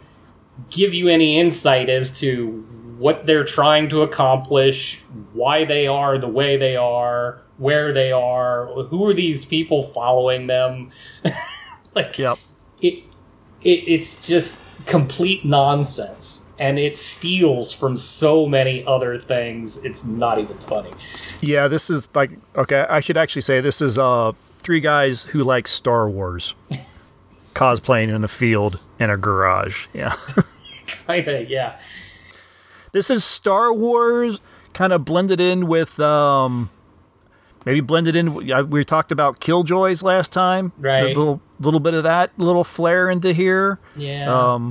give you any insight as to what they're trying to accomplish, why they are the way they are, where they are, who are these people following them. Like, yep. It's just complete nonsense, and it steals from so many other things. It's not even funny. Yeah, this is like, okay, I should actually say this is three guys who like Star Wars cosplaying in a field in a garage. Yeah. Kinda, yeah. This is Star Wars kind of blended in with we talked about Killjoys last time. Right. A little bit of that little flare into here. Yeah.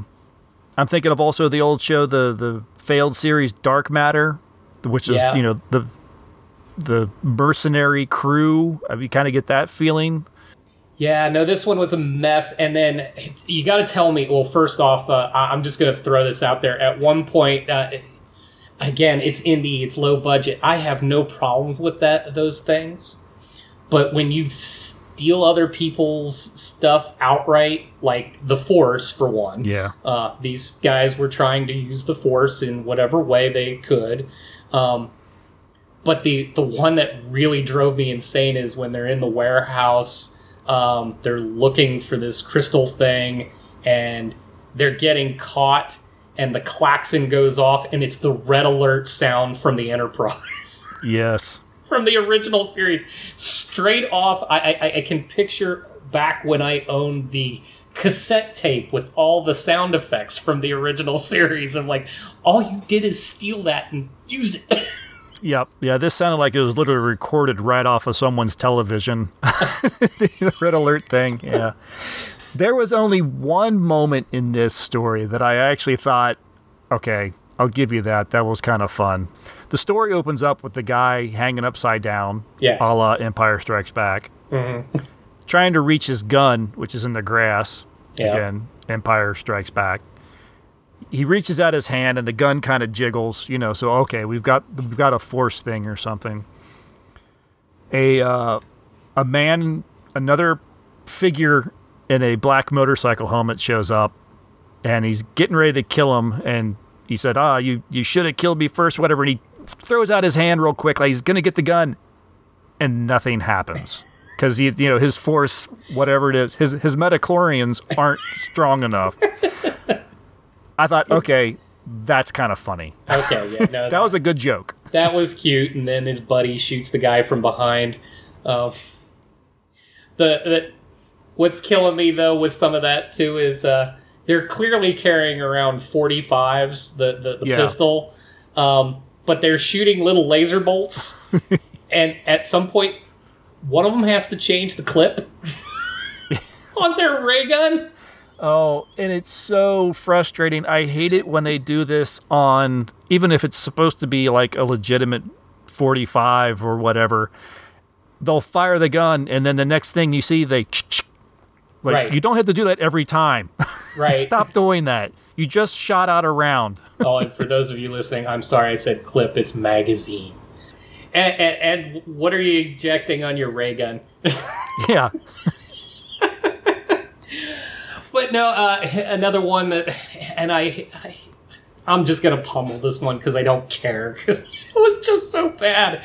I'm thinking of also the old show, the failed series Dark Matter, which is, yeah, you know, the mercenary crew. You kind of get that feeling. Yeah, no, this one was a mess. And then you got to tell me, well, first off, I'm just going to throw this out there. At one point, again, it's indie, it's low budget. I have no problems with those things. But when you steal other people's stuff outright, like the Force, for one. Yeah. These guys were trying to use the Force in whatever way they could. But the one that really drove me insane is when they're in the warehouse. They're looking for this crystal thing, and they're getting caught, and the klaxon goes off, and it's the red alert sound from the Enterprise. Yes. From the original series. Straight off, I can picture back when I owned the cassette tape with all the sound effects from the original series. I'm like, all you did is steal that and use it. Yep. Yeah, this sounded like it was literally recorded right off of someone's television. The red alert thing, yeah. There was only one moment in this story that I actually thought, okay, I'll give you that. That was kind of fun. The story opens up with the guy hanging upside down, yeah, a la Empire Strikes Back, mm-hmm, trying to reach his gun, which is in the grass. Yeah. Again, Empire Strikes Back. He reaches out his hand, and the gun kind of jiggles, you know. So okay, we've got a Force thing or something. A man, another figure in a black motorcycle helmet shows up, and he's getting ready to kill him. And he said, "You should have killed me first, whatever." And he throws out his hand real quick, like he's gonna get the gun, and nothing happens because he, you know, his Force, whatever it is, his metachlorians aren't strong enough. I thought, okay, that's kind of funny. Okay, yeah. No, that was a good joke. That was cute, and then his buddy shoots the guy from behind. What's killing me, though, with some of that, too, is they're clearly carrying around 45s, the pistol, but they're shooting little laser bolts, and at some point, one of them has to change the clip on their ray gun. Oh, and it's so frustrating. I hate it when they do this on, even if it's supposed to be like a legitimate 45 or whatever, they'll fire the gun, and then the next thing you see, they, like, right, you don't have to do that every time. Right. Stop doing that. You just shot out a round. Oh, and for those of you listening, I'm sorry I said clip, it's magazine. And what are you ejecting on your ray gun? Yeah. But But no, another one that, and I'm just going to pummel this one because I don't care, because it was just so bad.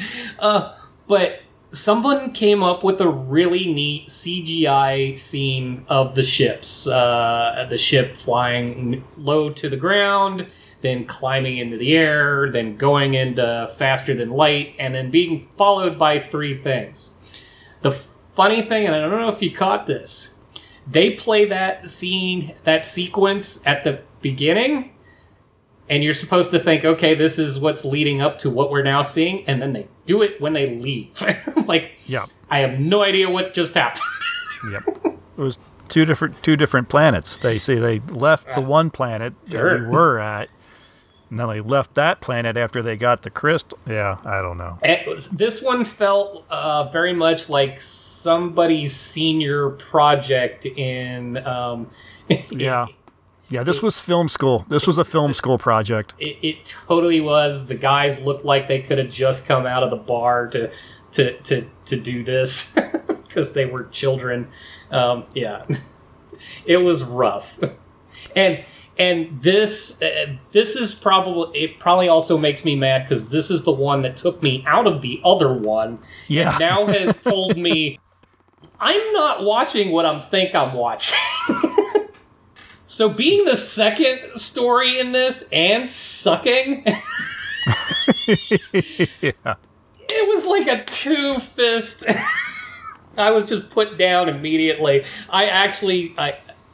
But someone came up with a really neat CGI scene of the ships. The ship flying low to the ground, then climbing into the air, then going into faster than light, and then being followed by three things. The funny thing, and I don't know if you caught this, they play that scene, that sequence at the beginning, and you're supposed to think, okay, this is what's leading up to what we're now seeing, and then they do it when they leave. Like, yeah. I have no idea what just happened. Yep. It was two different planets. They say they left the one planet that we were at, and then they left that planet after they got the crystal. Yeah, I don't know. This one felt very much like somebody's senior project in... yeah. Yeah, this was film school. This was a film school project. It totally was. The guys looked like they could have just come out of the bar to do this because they were children. Yeah, it was rough. And this is probably, it probably also makes me mad because this is the one that took me out of the other one. Yeah, and now has told me I'm not watching what I think I'm watching. So being the second story in this and sucking, yeah. It was like a two-fist. I was just put down immediately. I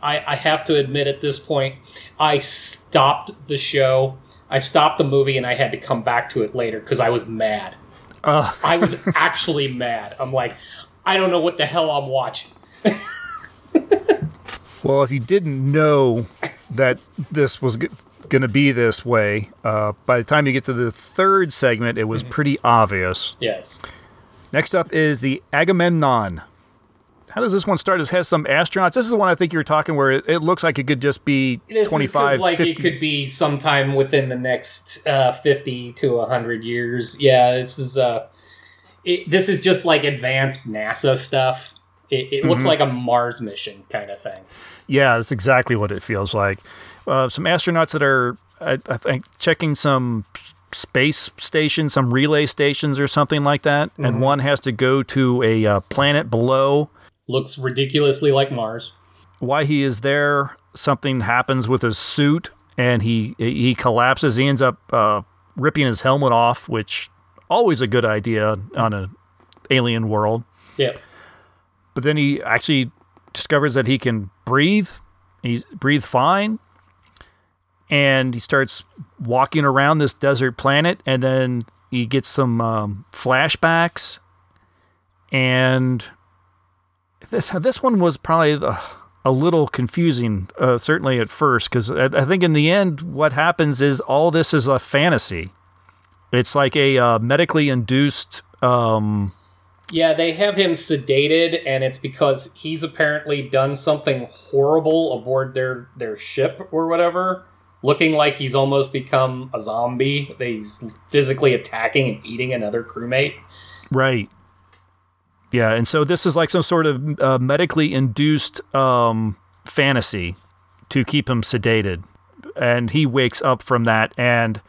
have to admit at this point, I stopped the show. I stopped the movie and I had to come back to it later because I was mad. I was actually mad. I'm like, I don't know what the hell I'm watching. Well, if you didn't know that this was going to be this way, by the time you get to the third segment, it was pretty obvious. Yes. Next up is the Agamemnon. How does this one start? It has some astronauts. This is the one I think you were talking where it looks like it could just be this 25, like 50. It could be sometime within the next 50 to 100 years. Yeah, this is just like advanced NASA stuff. It looks like a Mars mission kind of thing. Yeah, that's exactly what it feels like. Some astronauts that are, I think, checking some space station, some relay stations or something like that. Mm-hmm. And one has to go to a planet below. Looks ridiculously like Mars. While he is there, something happens with his suit and he collapses. He ends up ripping his helmet off, which always a good idea on an alien world. Yeah. But then he actually discovers that he can breathe. He's breathe fine. And he starts walking around this desert planet. And then he gets some flashbacks. And this one was probably a little confusing, certainly at first. Because I think in the end, what happens is all this is a fantasy. It's like a medically induced... Yeah, they have him sedated, and it's because he's apparently done something horrible aboard their ship or whatever, looking like he's almost become a zombie. He's physically attacking and eating another crewmate. Right. Yeah, and so this is like some sort of medically induced fantasy to keep him sedated. And he wakes up from that, and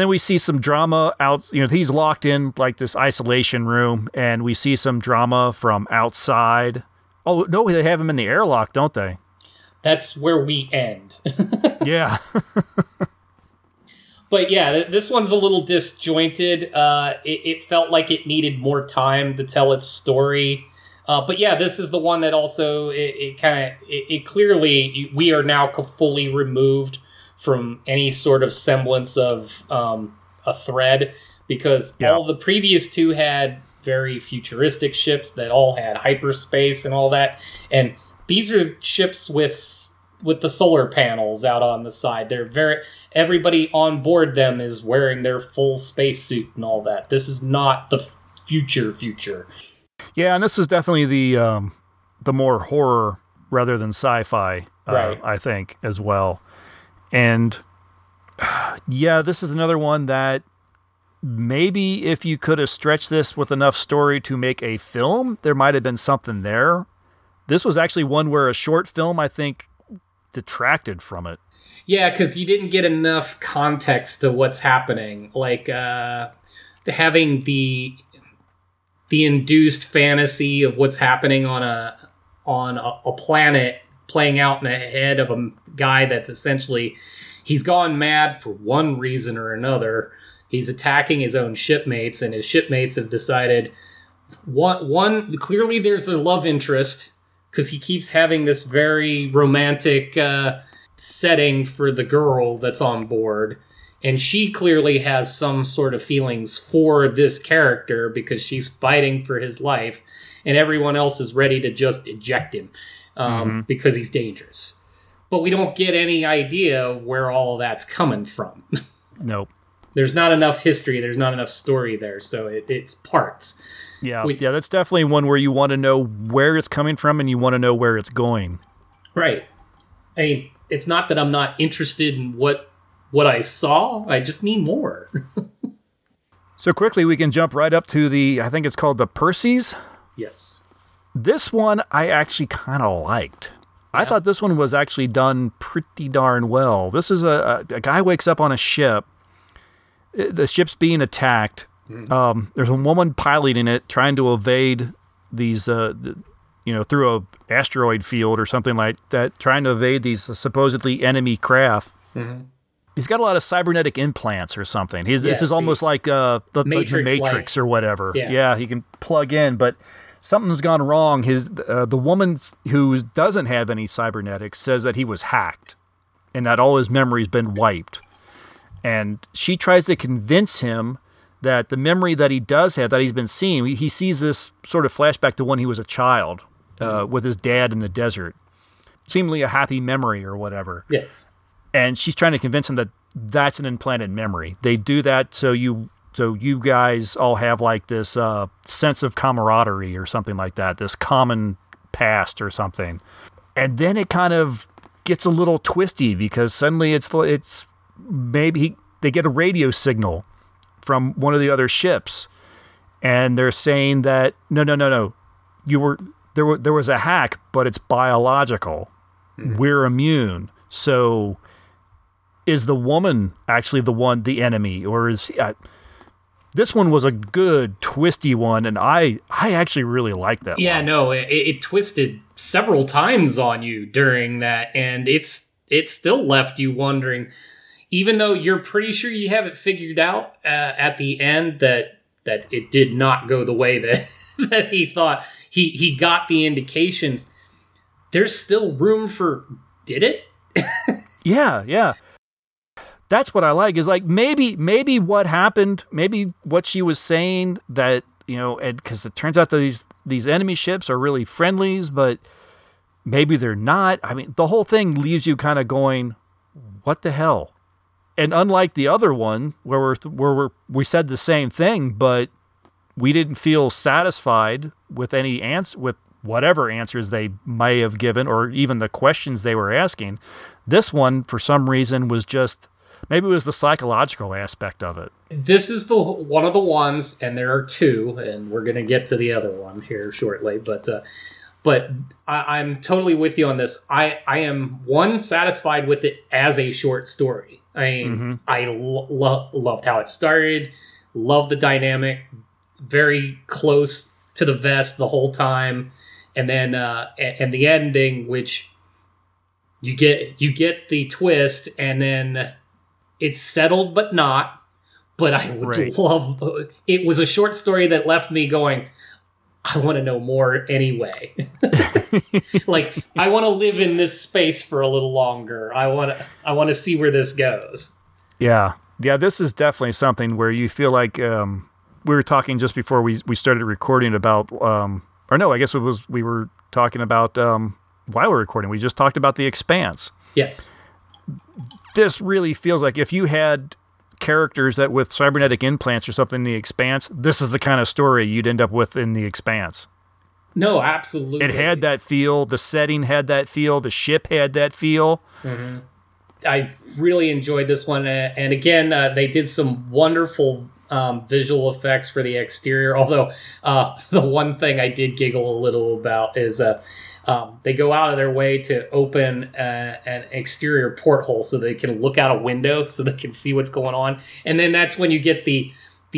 then we see some drama out, you know, he's locked in like this isolation room, and we see some drama from outside. Oh, no, they have him in the airlock, don't they? That's where we end. Yeah. But yeah, this one's a little disjointed. It felt like it needed more time to tell its story. But yeah, this is the one that also, it clearly, we are now fully removed from any sort of semblance of a thread, because all the previous two had very futuristic ships that all had hyperspace and all that, and these are ships with the solar panels out on the side. They're very, everybody on board them is wearing their full space suit and all that. This is not the future. Yeah, and this is definitely the more horror rather than sci-fi, right. I think as well. And yeah, this is another one that maybe if you could have stretched this with enough story to make a film, there might have been something there. This was actually one where a short film, I think, detracted from it. Yeah, because you didn't get enough context to what's happening. Like, having the induced fantasy of what's happening on a planet playing out in the head of a guy that's essentially, he's gone mad for one reason or another. He's attacking his own shipmates, and his shipmates have decided, one clearly there's a love interest, because he keeps having this very romantic setting for the girl that's on board. And she clearly has some sort of feelings for this character because she's fighting for his life, and everyone else is ready to just eject him because he's dangerous. But we don't get any idea of where all of that's coming from. Nope. There's not enough history. There's not enough story there. So it's parts. Yeah. Yeah. That's definitely one where you want to know where it's coming from and you want to know where it's going. Right. I mean, it's not that I'm not interested in what I saw. I just need more. So quickly, we can jump right up to I think it's called the Perseus. Yes. This one I actually kind of liked. Yeah. I thought this one was actually done pretty darn well. This is a guy wakes up on a ship. The ship's being attacked. There's a woman piloting it, trying to evade these, through an asteroid field or something like that, trying to evade these supposedly enemy craft. Mm-hmm. He's got a lot of cybernetic implants or something. This is almost like the Matrix or whatever. Yeah, he can plug in, but something's gone wrong. The woman who doesn't have any cybernetics says that he was hacked and that all his memory's been wiped. And she tries to convince him that the memory that he does have, that he's been seeing, he sees this sort of flashback to when he was a child with his dad in the desert. Seemingly a happy memory or whatever. Yes. And she's trying to convince him that that's an implanted memory. They do that so you guys all have like this sense of camaraderie or something like that, this common past or something. And then it kind of gets a little twisty because suddenly it's maybe they get a radio signal from one of the other ships, and they're saying that no, there was a hack, but it's biological. Mm-hmm. We're immune. So, is the woman actually the enemy, or is this one was a good twisty one, and I actually really liked that. Yeah, one. No, it twisted several times on you during that, and it still left you wondering. Even though you're pretty sure you have it figured out at the end that it did not go the way that, that he thought. He got the indications. There's still room for, did it? Yeah. That's what I like is like maybe what happened, maybe what she was saying that, because it turns out that these enemy ships are really friendlies, but maybe they're not. I mean, the whole thing leaves you kind of going, what the hell? And unlike the other one, where we said the same thing, but we didn't feel satisfied with any with whatever answers they may have given, or even the questions they were asking. This one, for some reason, was just maybe it was the psychological aspect of it. This is the one of the ones, and there are two, and we're going to get to the other one here shortly. But I'm totally with you on this. I am one satisfied with it as a short story. I mean, mm-hmm. I loved how it started, loved the dynamic, very close to the vest the whole time, and then and the ending, which you get the twist, and then it's settled but not. But I would love it. Was a short story that left me going, I want to know more anyway. Like, I want to live in this space for a little longer. I want to see where this goes. Yeah. This is definitely something where you feel like we were talking just before we started recording about, we were talking about while we're recording. We just talked about The Expanse. Yes. This really feels like if you had characters that with cybernetic implants or something in The Expanse, this is the kind of story you'd end up with in The Expanse. No, absolutely. It had that feel. The setting had that feel. The ship had that feel. Mm-hmm. I really enjoyed this one. And again, they did some wonderful visual effects for the exterior. Although the one thing I did giggle a little about is they go out of their way to open an exterior porthole so they can look out a window so they can see what's going on. And then that's when you get the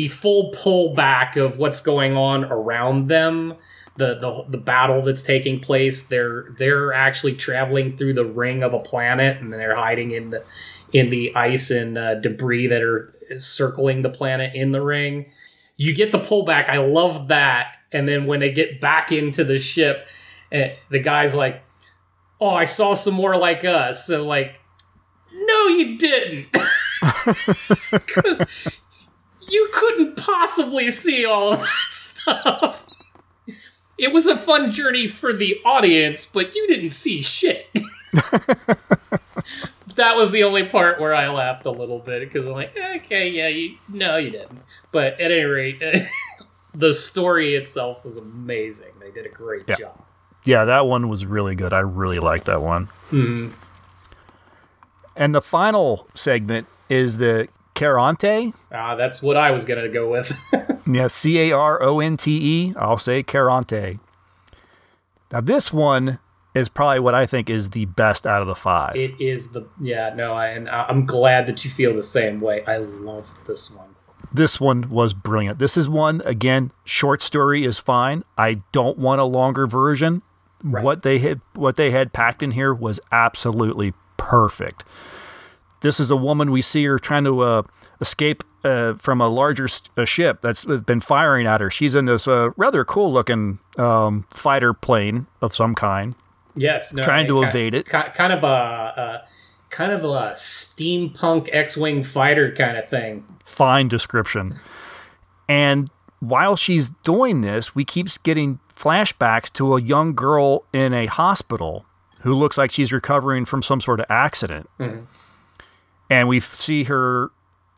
full pullback of what's going on around them. The battle that's taking place. They're actually traveling through the ring of a planet, and they're hiding in the ice and debris that are circling the planet in the ring. You get the pullback. I love that. And then when they get back into the ship, the guy's like, "Oh, I saw some more like us." So like, no, you didn't. Because you couldn't possibly see all of that stuff. It was a fun journey for the audience, but you didn't see shit. That was the only part where I laughed a little bit, because I'm like, okay, yeah, you didn't. But at any rate, the story itself was amazing. They did a great job. Yeah, that one was really good. I really liked that one. Mm-hmm. And the final segment is the Caronte. That's what I was going to go with. Yeah, Caronte. I'll say Caronte. Now, this one is probably what I think is the best out of the five. It is the... Yeah, no, I'm glad that you feel the same way. I love this one. This one was brilliant. This is one, again, short story is fine. I don't want a longer version. Right. What they had packed in here was absolutely perfect. This is a woman, we see her trying to escape from a larger ship that's been firing at her. She's in this rather cool-looking fighter plane of some kind. Yes, trying to evade it. Kind of a steampunk X-wing fighter kind of thing. Fine description. And while she's doing this, we keep getting flashbacks to a young girl in a hospital who looks like she's recovering from some sort of accident. Mm-hmm. And we see her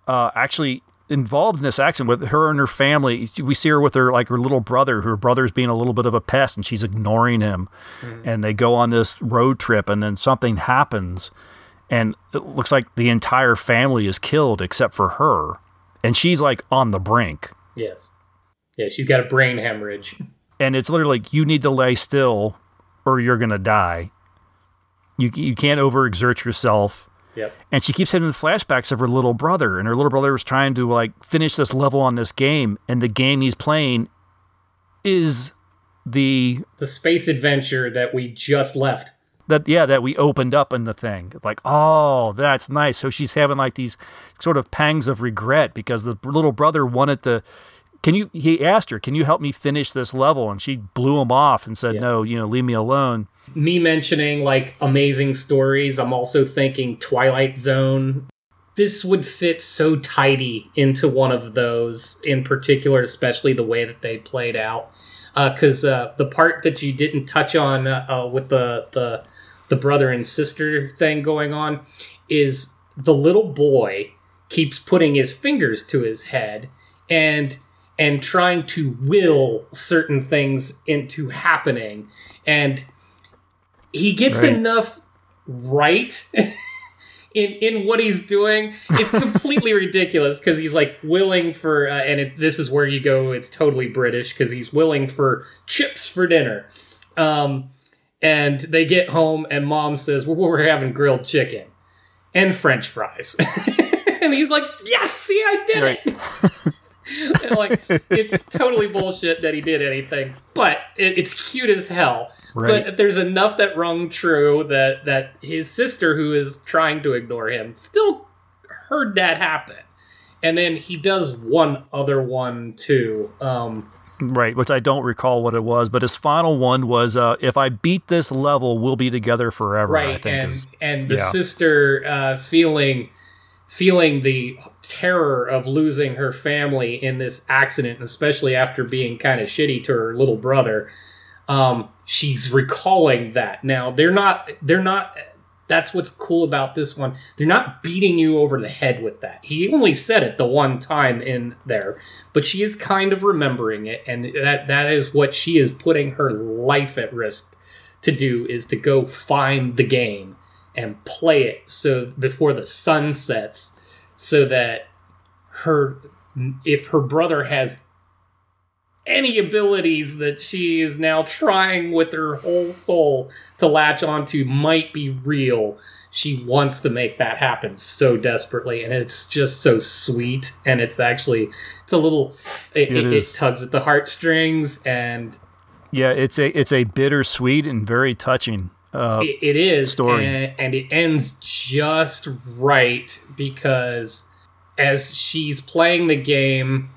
actually involved in this accident with her and her family. We see her with her little brother. Her brother's being a little bit of a pest, and she's ignoring him. Mm. And they go on this road trip, and then something happens. And it looks like the entire family is killed except for her. And she's, on the brink. Yes. Yeah, she's got a brain hemorrhage. And it's literally like, you need to lay still or you're going to die. You can't overexert yourself. Yep. And she keeps hitting flashbacks of her little brother, and her little brother was trying to finish this level on this game, and the game he's playing is the space adventure that we just left. That we opened up in the thing. Oh, that's nice. So she's having these sort of pangs of regret because the little brother wanted to. He asked her, can you help me finish this level? And she blew him off and said, no, leave me alone. Me mentioning Amazing Stories, I'm also thinking Twilight Zone. This would fit so tidy into one of those in particular, especially the way that they played out. Because the part that you didn't touch on with the brother and sister thing going on is the little boy keeps putting his fingers to his head and trying to will certain things into happening. And he gets enough right in what he's doing. It's completely ridiculous because he's willing for, this is where you go, it's totally British, because he's willing for chips for dinner. And they get home and mom says, well, we're having grilled chicken and French fries. And he's like, yes, see, I did it. And it's totally bullshit that he did anything, but it's cute as hell. Right. But there's enough that rung true that his sister, who is trying to ignore him, still heard that happen. And then he does one other one too. Right, which I don't recall what it was, but his final one was, if I beat this level, we'll be together forever. Right, I think and the sister feeling the terror of losing her family in this accident, especially after being kind of shitty to her little brother. She's recalling that. Now, they're not, that's what's cool about this one. They're not beating you over the head with that. He only said it the one time in there, but she is kind of remembering it. And that is what she is putting her life at risk to do, is to go find the game and play it so before the sun sets, so that her if her brother has any abilities that she is now trying with her whole soul to latch onto might be real. She wants to make that happen so desperately, and it's just so sweet, and it tugs at the heartstrings, and yeah, it's a bittersweet and very touching it is story, and it ends just right, because as she's playing the game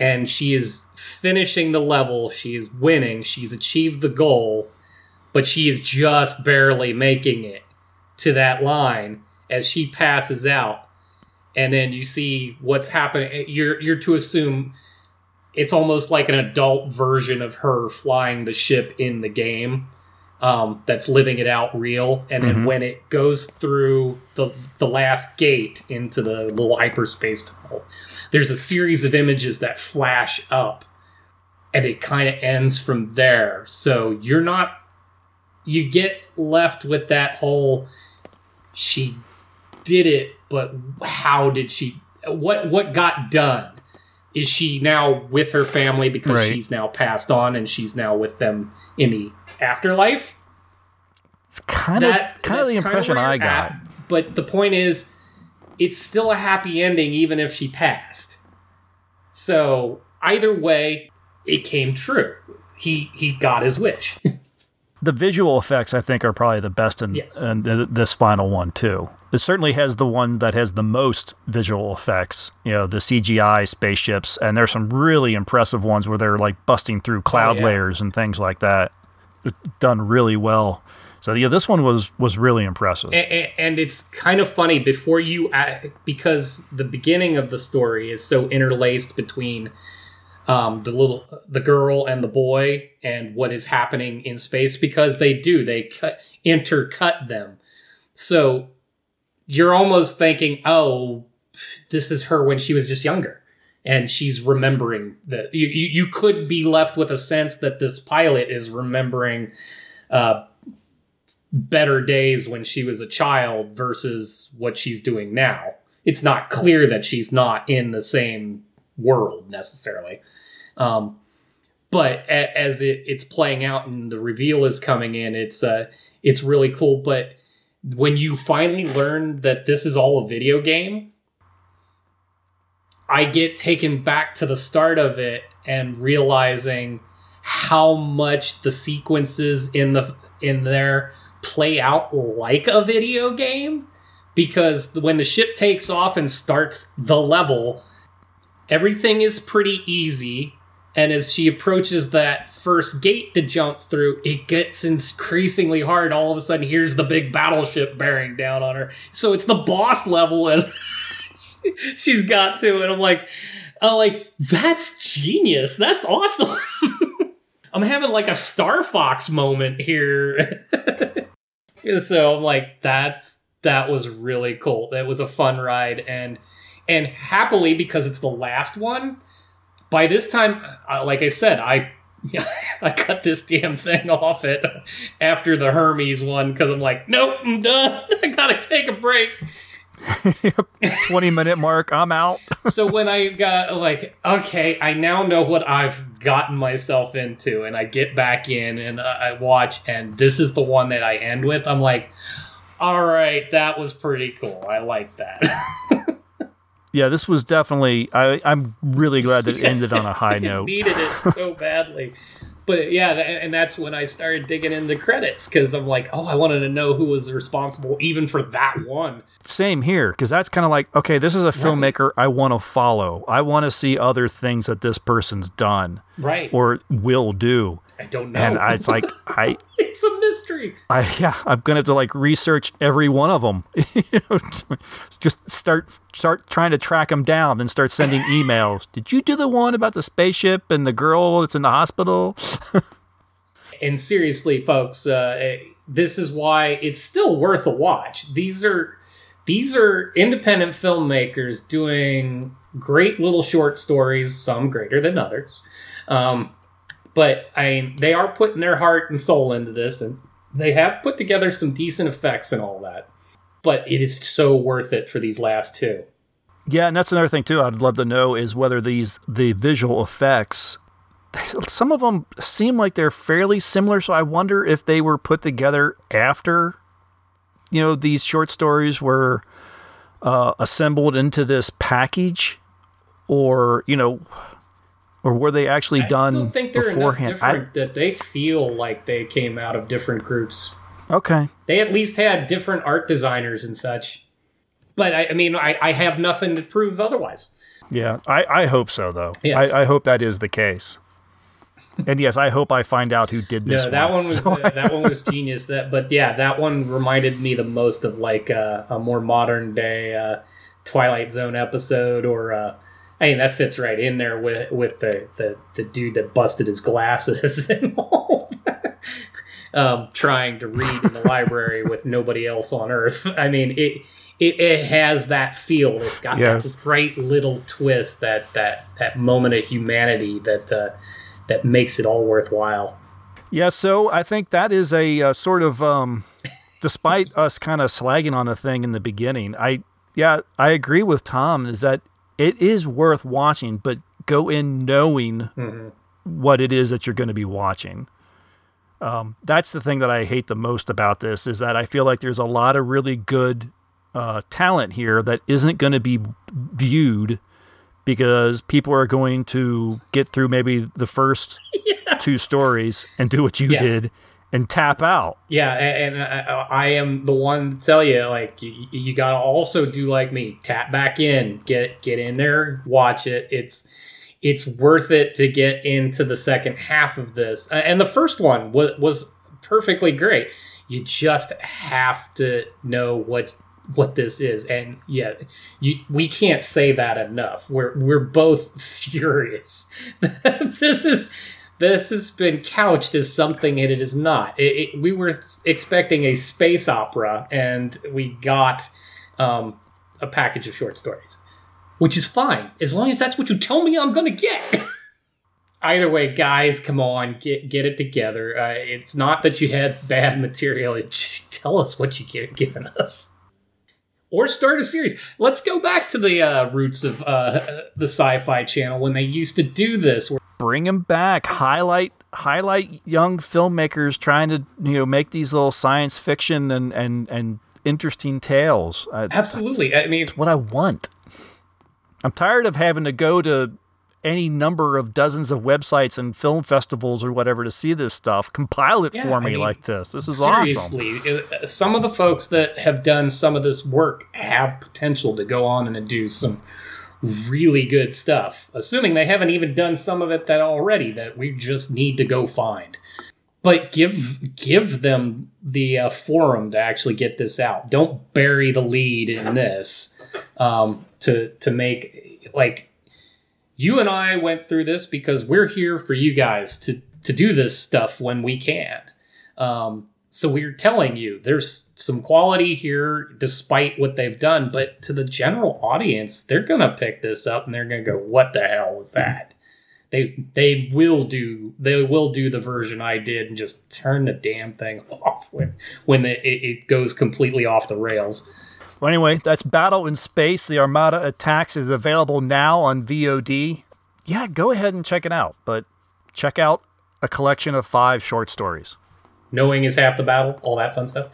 and she is finishing the level, she is winning, she's achieved the goal, but she is just barely making it to that line as she passes out. And then you see what's happening. You're to assume it's almost like an adult version of her flying the ship in the game, that's living it out real. And then when it goes through the last gate into the little hyperspace tunnel, there's a series of images that flash up, and it kind of ends from there. So you get left with that whole, she did it, but how did she, what got done? Is she now with her family because she's now passed on and she's now with them in the afterlife? It's kind of the impression I got. But the point is, it's still a happy ending even if she passed. So either way, it came true. He got his wish. The visual effects, I think, are probably the best in this final one, too. It certainly has the one that has the most visual effects, the CGI spaceships, and there's some really impressive ones where they're, like, busting through cloud layers and things like that. It's done really well. So, yeah, this one was really impressive. And it's kind of funny, because the beginning of the story is so interlaced between the girl and the boy and what is happening in space, because they intercut them. So you're almost thinking, oh, this is her when she was just younger and she's remembering that. You could be left with a sense that this pilot is remembering better days when she was a child versus what she's doing now. It's not clear that she's not in the same world necessarily. But as it's playing out and the reveal is coming in, it's really cool. But when you finally learn that this is all a video game, I get taken back to the start of it and realizing how much the sequences in there play out like a video game. Because when the ship takes off and starts the level, everything is pretty easy. And as she approaches that first gate to jump through, it gets increasingly hard. All of a sudden, here's the big battleship bearing down on her. So it's the boss level as she's got to. And I'm like, that's genius. That's awesome. I'm having like a Star Fox moment here. So I'm like, that was really cool. That was a fun ride. And happily, because it's the last one, by this time, like I said, I cut this damn thing off it after the Hermes one, because I'm like, nope, I'm done. I gotta take a break. 20-minute mark, I'm out. So when I got like, okay, I now know what I've gotten myself into, and I get back in and I watch, and this is the one that I end with. I'm like, all right, that was pretty cool. I like that. Yeah, this was definitely, I'm really glad that it ended on a high note. Needed it so badly. But yeah, and that's when I started digging in the credits, because I'm like, oh, I wanted to know who was responsible even for that one. Same here, because that's kind of like, okay, this is a filmmaker I want to follow. I want to see other things that this person's done. Right. Or will do. I don't know. And it's like, it's a mystery. I'm going to have to like research every one of them. Just start trying to track them down and start sending emails. Did you do the one about the spaceship and the girl that's in the hospital? And seriously, folks, this is why it's still worth a watch. These are independent filmmakers doing great little short stories, some greater than others. But they are putting their heart and soul into this, and they have put together some decent effects and all that. But it is so worth it for these last two. Yeah, and that's another thing, too, I'd love to know is whether the visual effects, some of them seem like they're fairly similar, so I wonder if they were put together after, you know, these short stories were assembled into this package, or, you know, or were they actually done beforehand? I still think they're beforehand enough different that they feel like they came out of different groups. Okay. They at least had different art designers and such. But, I mean, I have nothing to prove otherwise. Yeah, I hope so, though. Yes. I hope that is the case. And, yes, I hope I find out who did this. No, that one was genius. But, yeah, that one reminded me the most of, like, a more modern-day Twilight Zone episode. Or, I mean, that fits right in there with the dude that busted his glasses and all that. Trying to read in the library with nobody else on Earth. I mean, it has that feel. It's got that great little twist, that moment of humanity that makes it all worthwhile. Yeah, so I think that is a sort of, despite us kind of slagging on the thing in the beginning, I agree with Tom, is that it is worth watching, but go in knowing what it is that you're going to be watching. That's the thing that I hate the most about this, is that I feel like there's a lot of really good talent here that isn't going to be viewed because people are going to get through maybe the first two stories and do what you did and tap out. Yeah, and I am the one to tell you, like, you got to also do like me, tap back in, get in there, watch it. It's worth it to get into the second half of this. And the first one was perfectly great. You just have to know what this is. And yeah, we can't say that enough. We're both furious. This has been couched as something and it is not. We were expecting a space opera and we got a package of short stories. Which is fine, as long as that's what you tell me I'm going to get. Either way, guys, come on, get it together. It's not that you had bad material. It's just tell us what you get given us. Or start a series. Let's go back to the roots of the Sci-Fi Channel when they used to do this. Bring them back. Highlight young filmmakers trying to, you know, make these little science fiction and interesting tales. Absolutely. I mean, it's what I want. I'm tired of having to go to any number of dozens of websites and film festivals or whatever to see this stuff. Compile it for me like this. This is seriously awesome. Seriously, some of the folks that have done some of this work have potential to go on and to do some really good stuff, assuming they haven't even done some of it that already that we just need to go find. But give them the forum to actually get this out. Don't bury the lead in this. To make, like, you and I went through this because we're here for you guys to do this stuff when we can. So we're telling you there's some quality here despite what they've done, but to the general audience, they're going to pick this up and they're going to go, what the hell was that? They will do the version I did and just turn the damn thing off when it goes completely off the rails. Well, anyway, that's Battle in Space. The Armada Attacks is available now on VOD. Yeah, go ahead and check it out. But check out a collection of 5 short stories. Knowing is half the battle. All that fun stuff.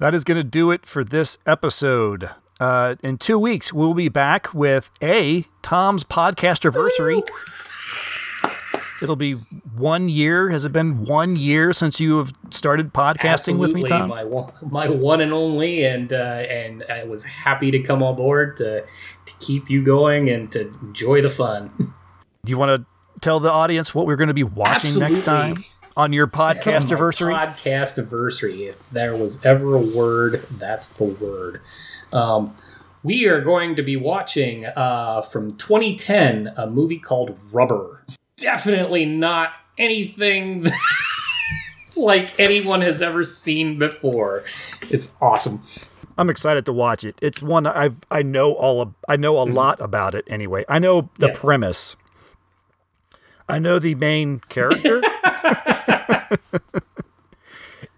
That is going to do it for this episode. In 2 weeks, we'll be back with Tom's Podcastiversary. It'll be 1 year. Has it been 1 year since you have started podcasting with me, Tom? My one and only, and I was happy to come on board to keep you going and to enjoy the fun. Do you want to tell the audience what we're going to be watching next time on your podcastiversary? Podcastiversary. If there was ever a word, that's the word. We are going to be watching from 2010 a movie called Rubber. Definitely not anything like anyone has ever seen before. It's awesome. I'm excited to watch it. It's one I know a lot about it anyway. I know the premise. I know the main character.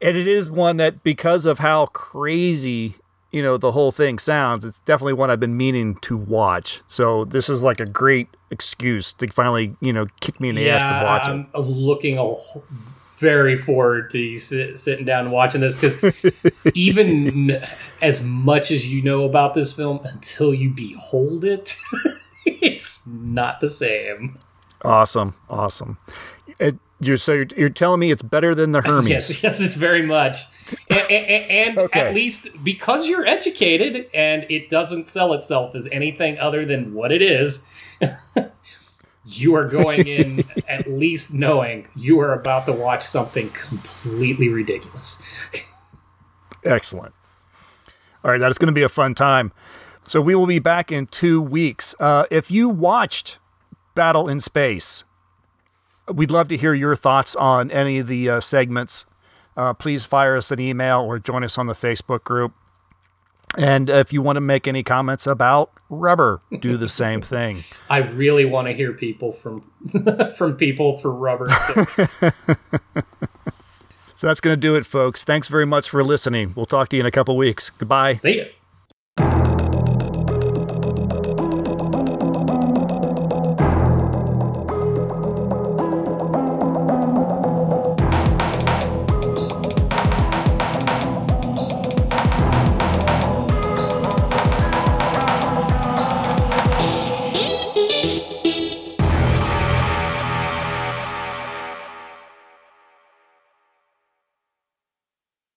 And it is one that, because of how crazy you know, the whole thing sounds, it's definitely one I've been meaning to watch. So this is like a great excuse to finally, you know, kick me in the ass to watch it. I'm looking very forward to you sitting down and watching this, because even as much as you know about this film, until you behold it, it's not the same. Awesome. Awesome. You're telling me it's better than The Hermes. Yes, it's very much. And okay. At least because you're educated and it doesn't sell itself as anything other than what it is, you are going in at least knowing you are about to watch something completely ridiculous. Excellent. All right, that is going to be a fun time. So we will be back in 2 weeks. If you watched Battle in Space, we'd love to hear your thoughts on any of the segments. Please fire us an email or join us on the Facebook group. And if you want to make any comments about Rubber, do the same thing. I really want to hear people from people for Rubber. So that's going to do it, folks. Thanks very much for listening. We'll talk to you in a couple weeks. Goodbye. See ya.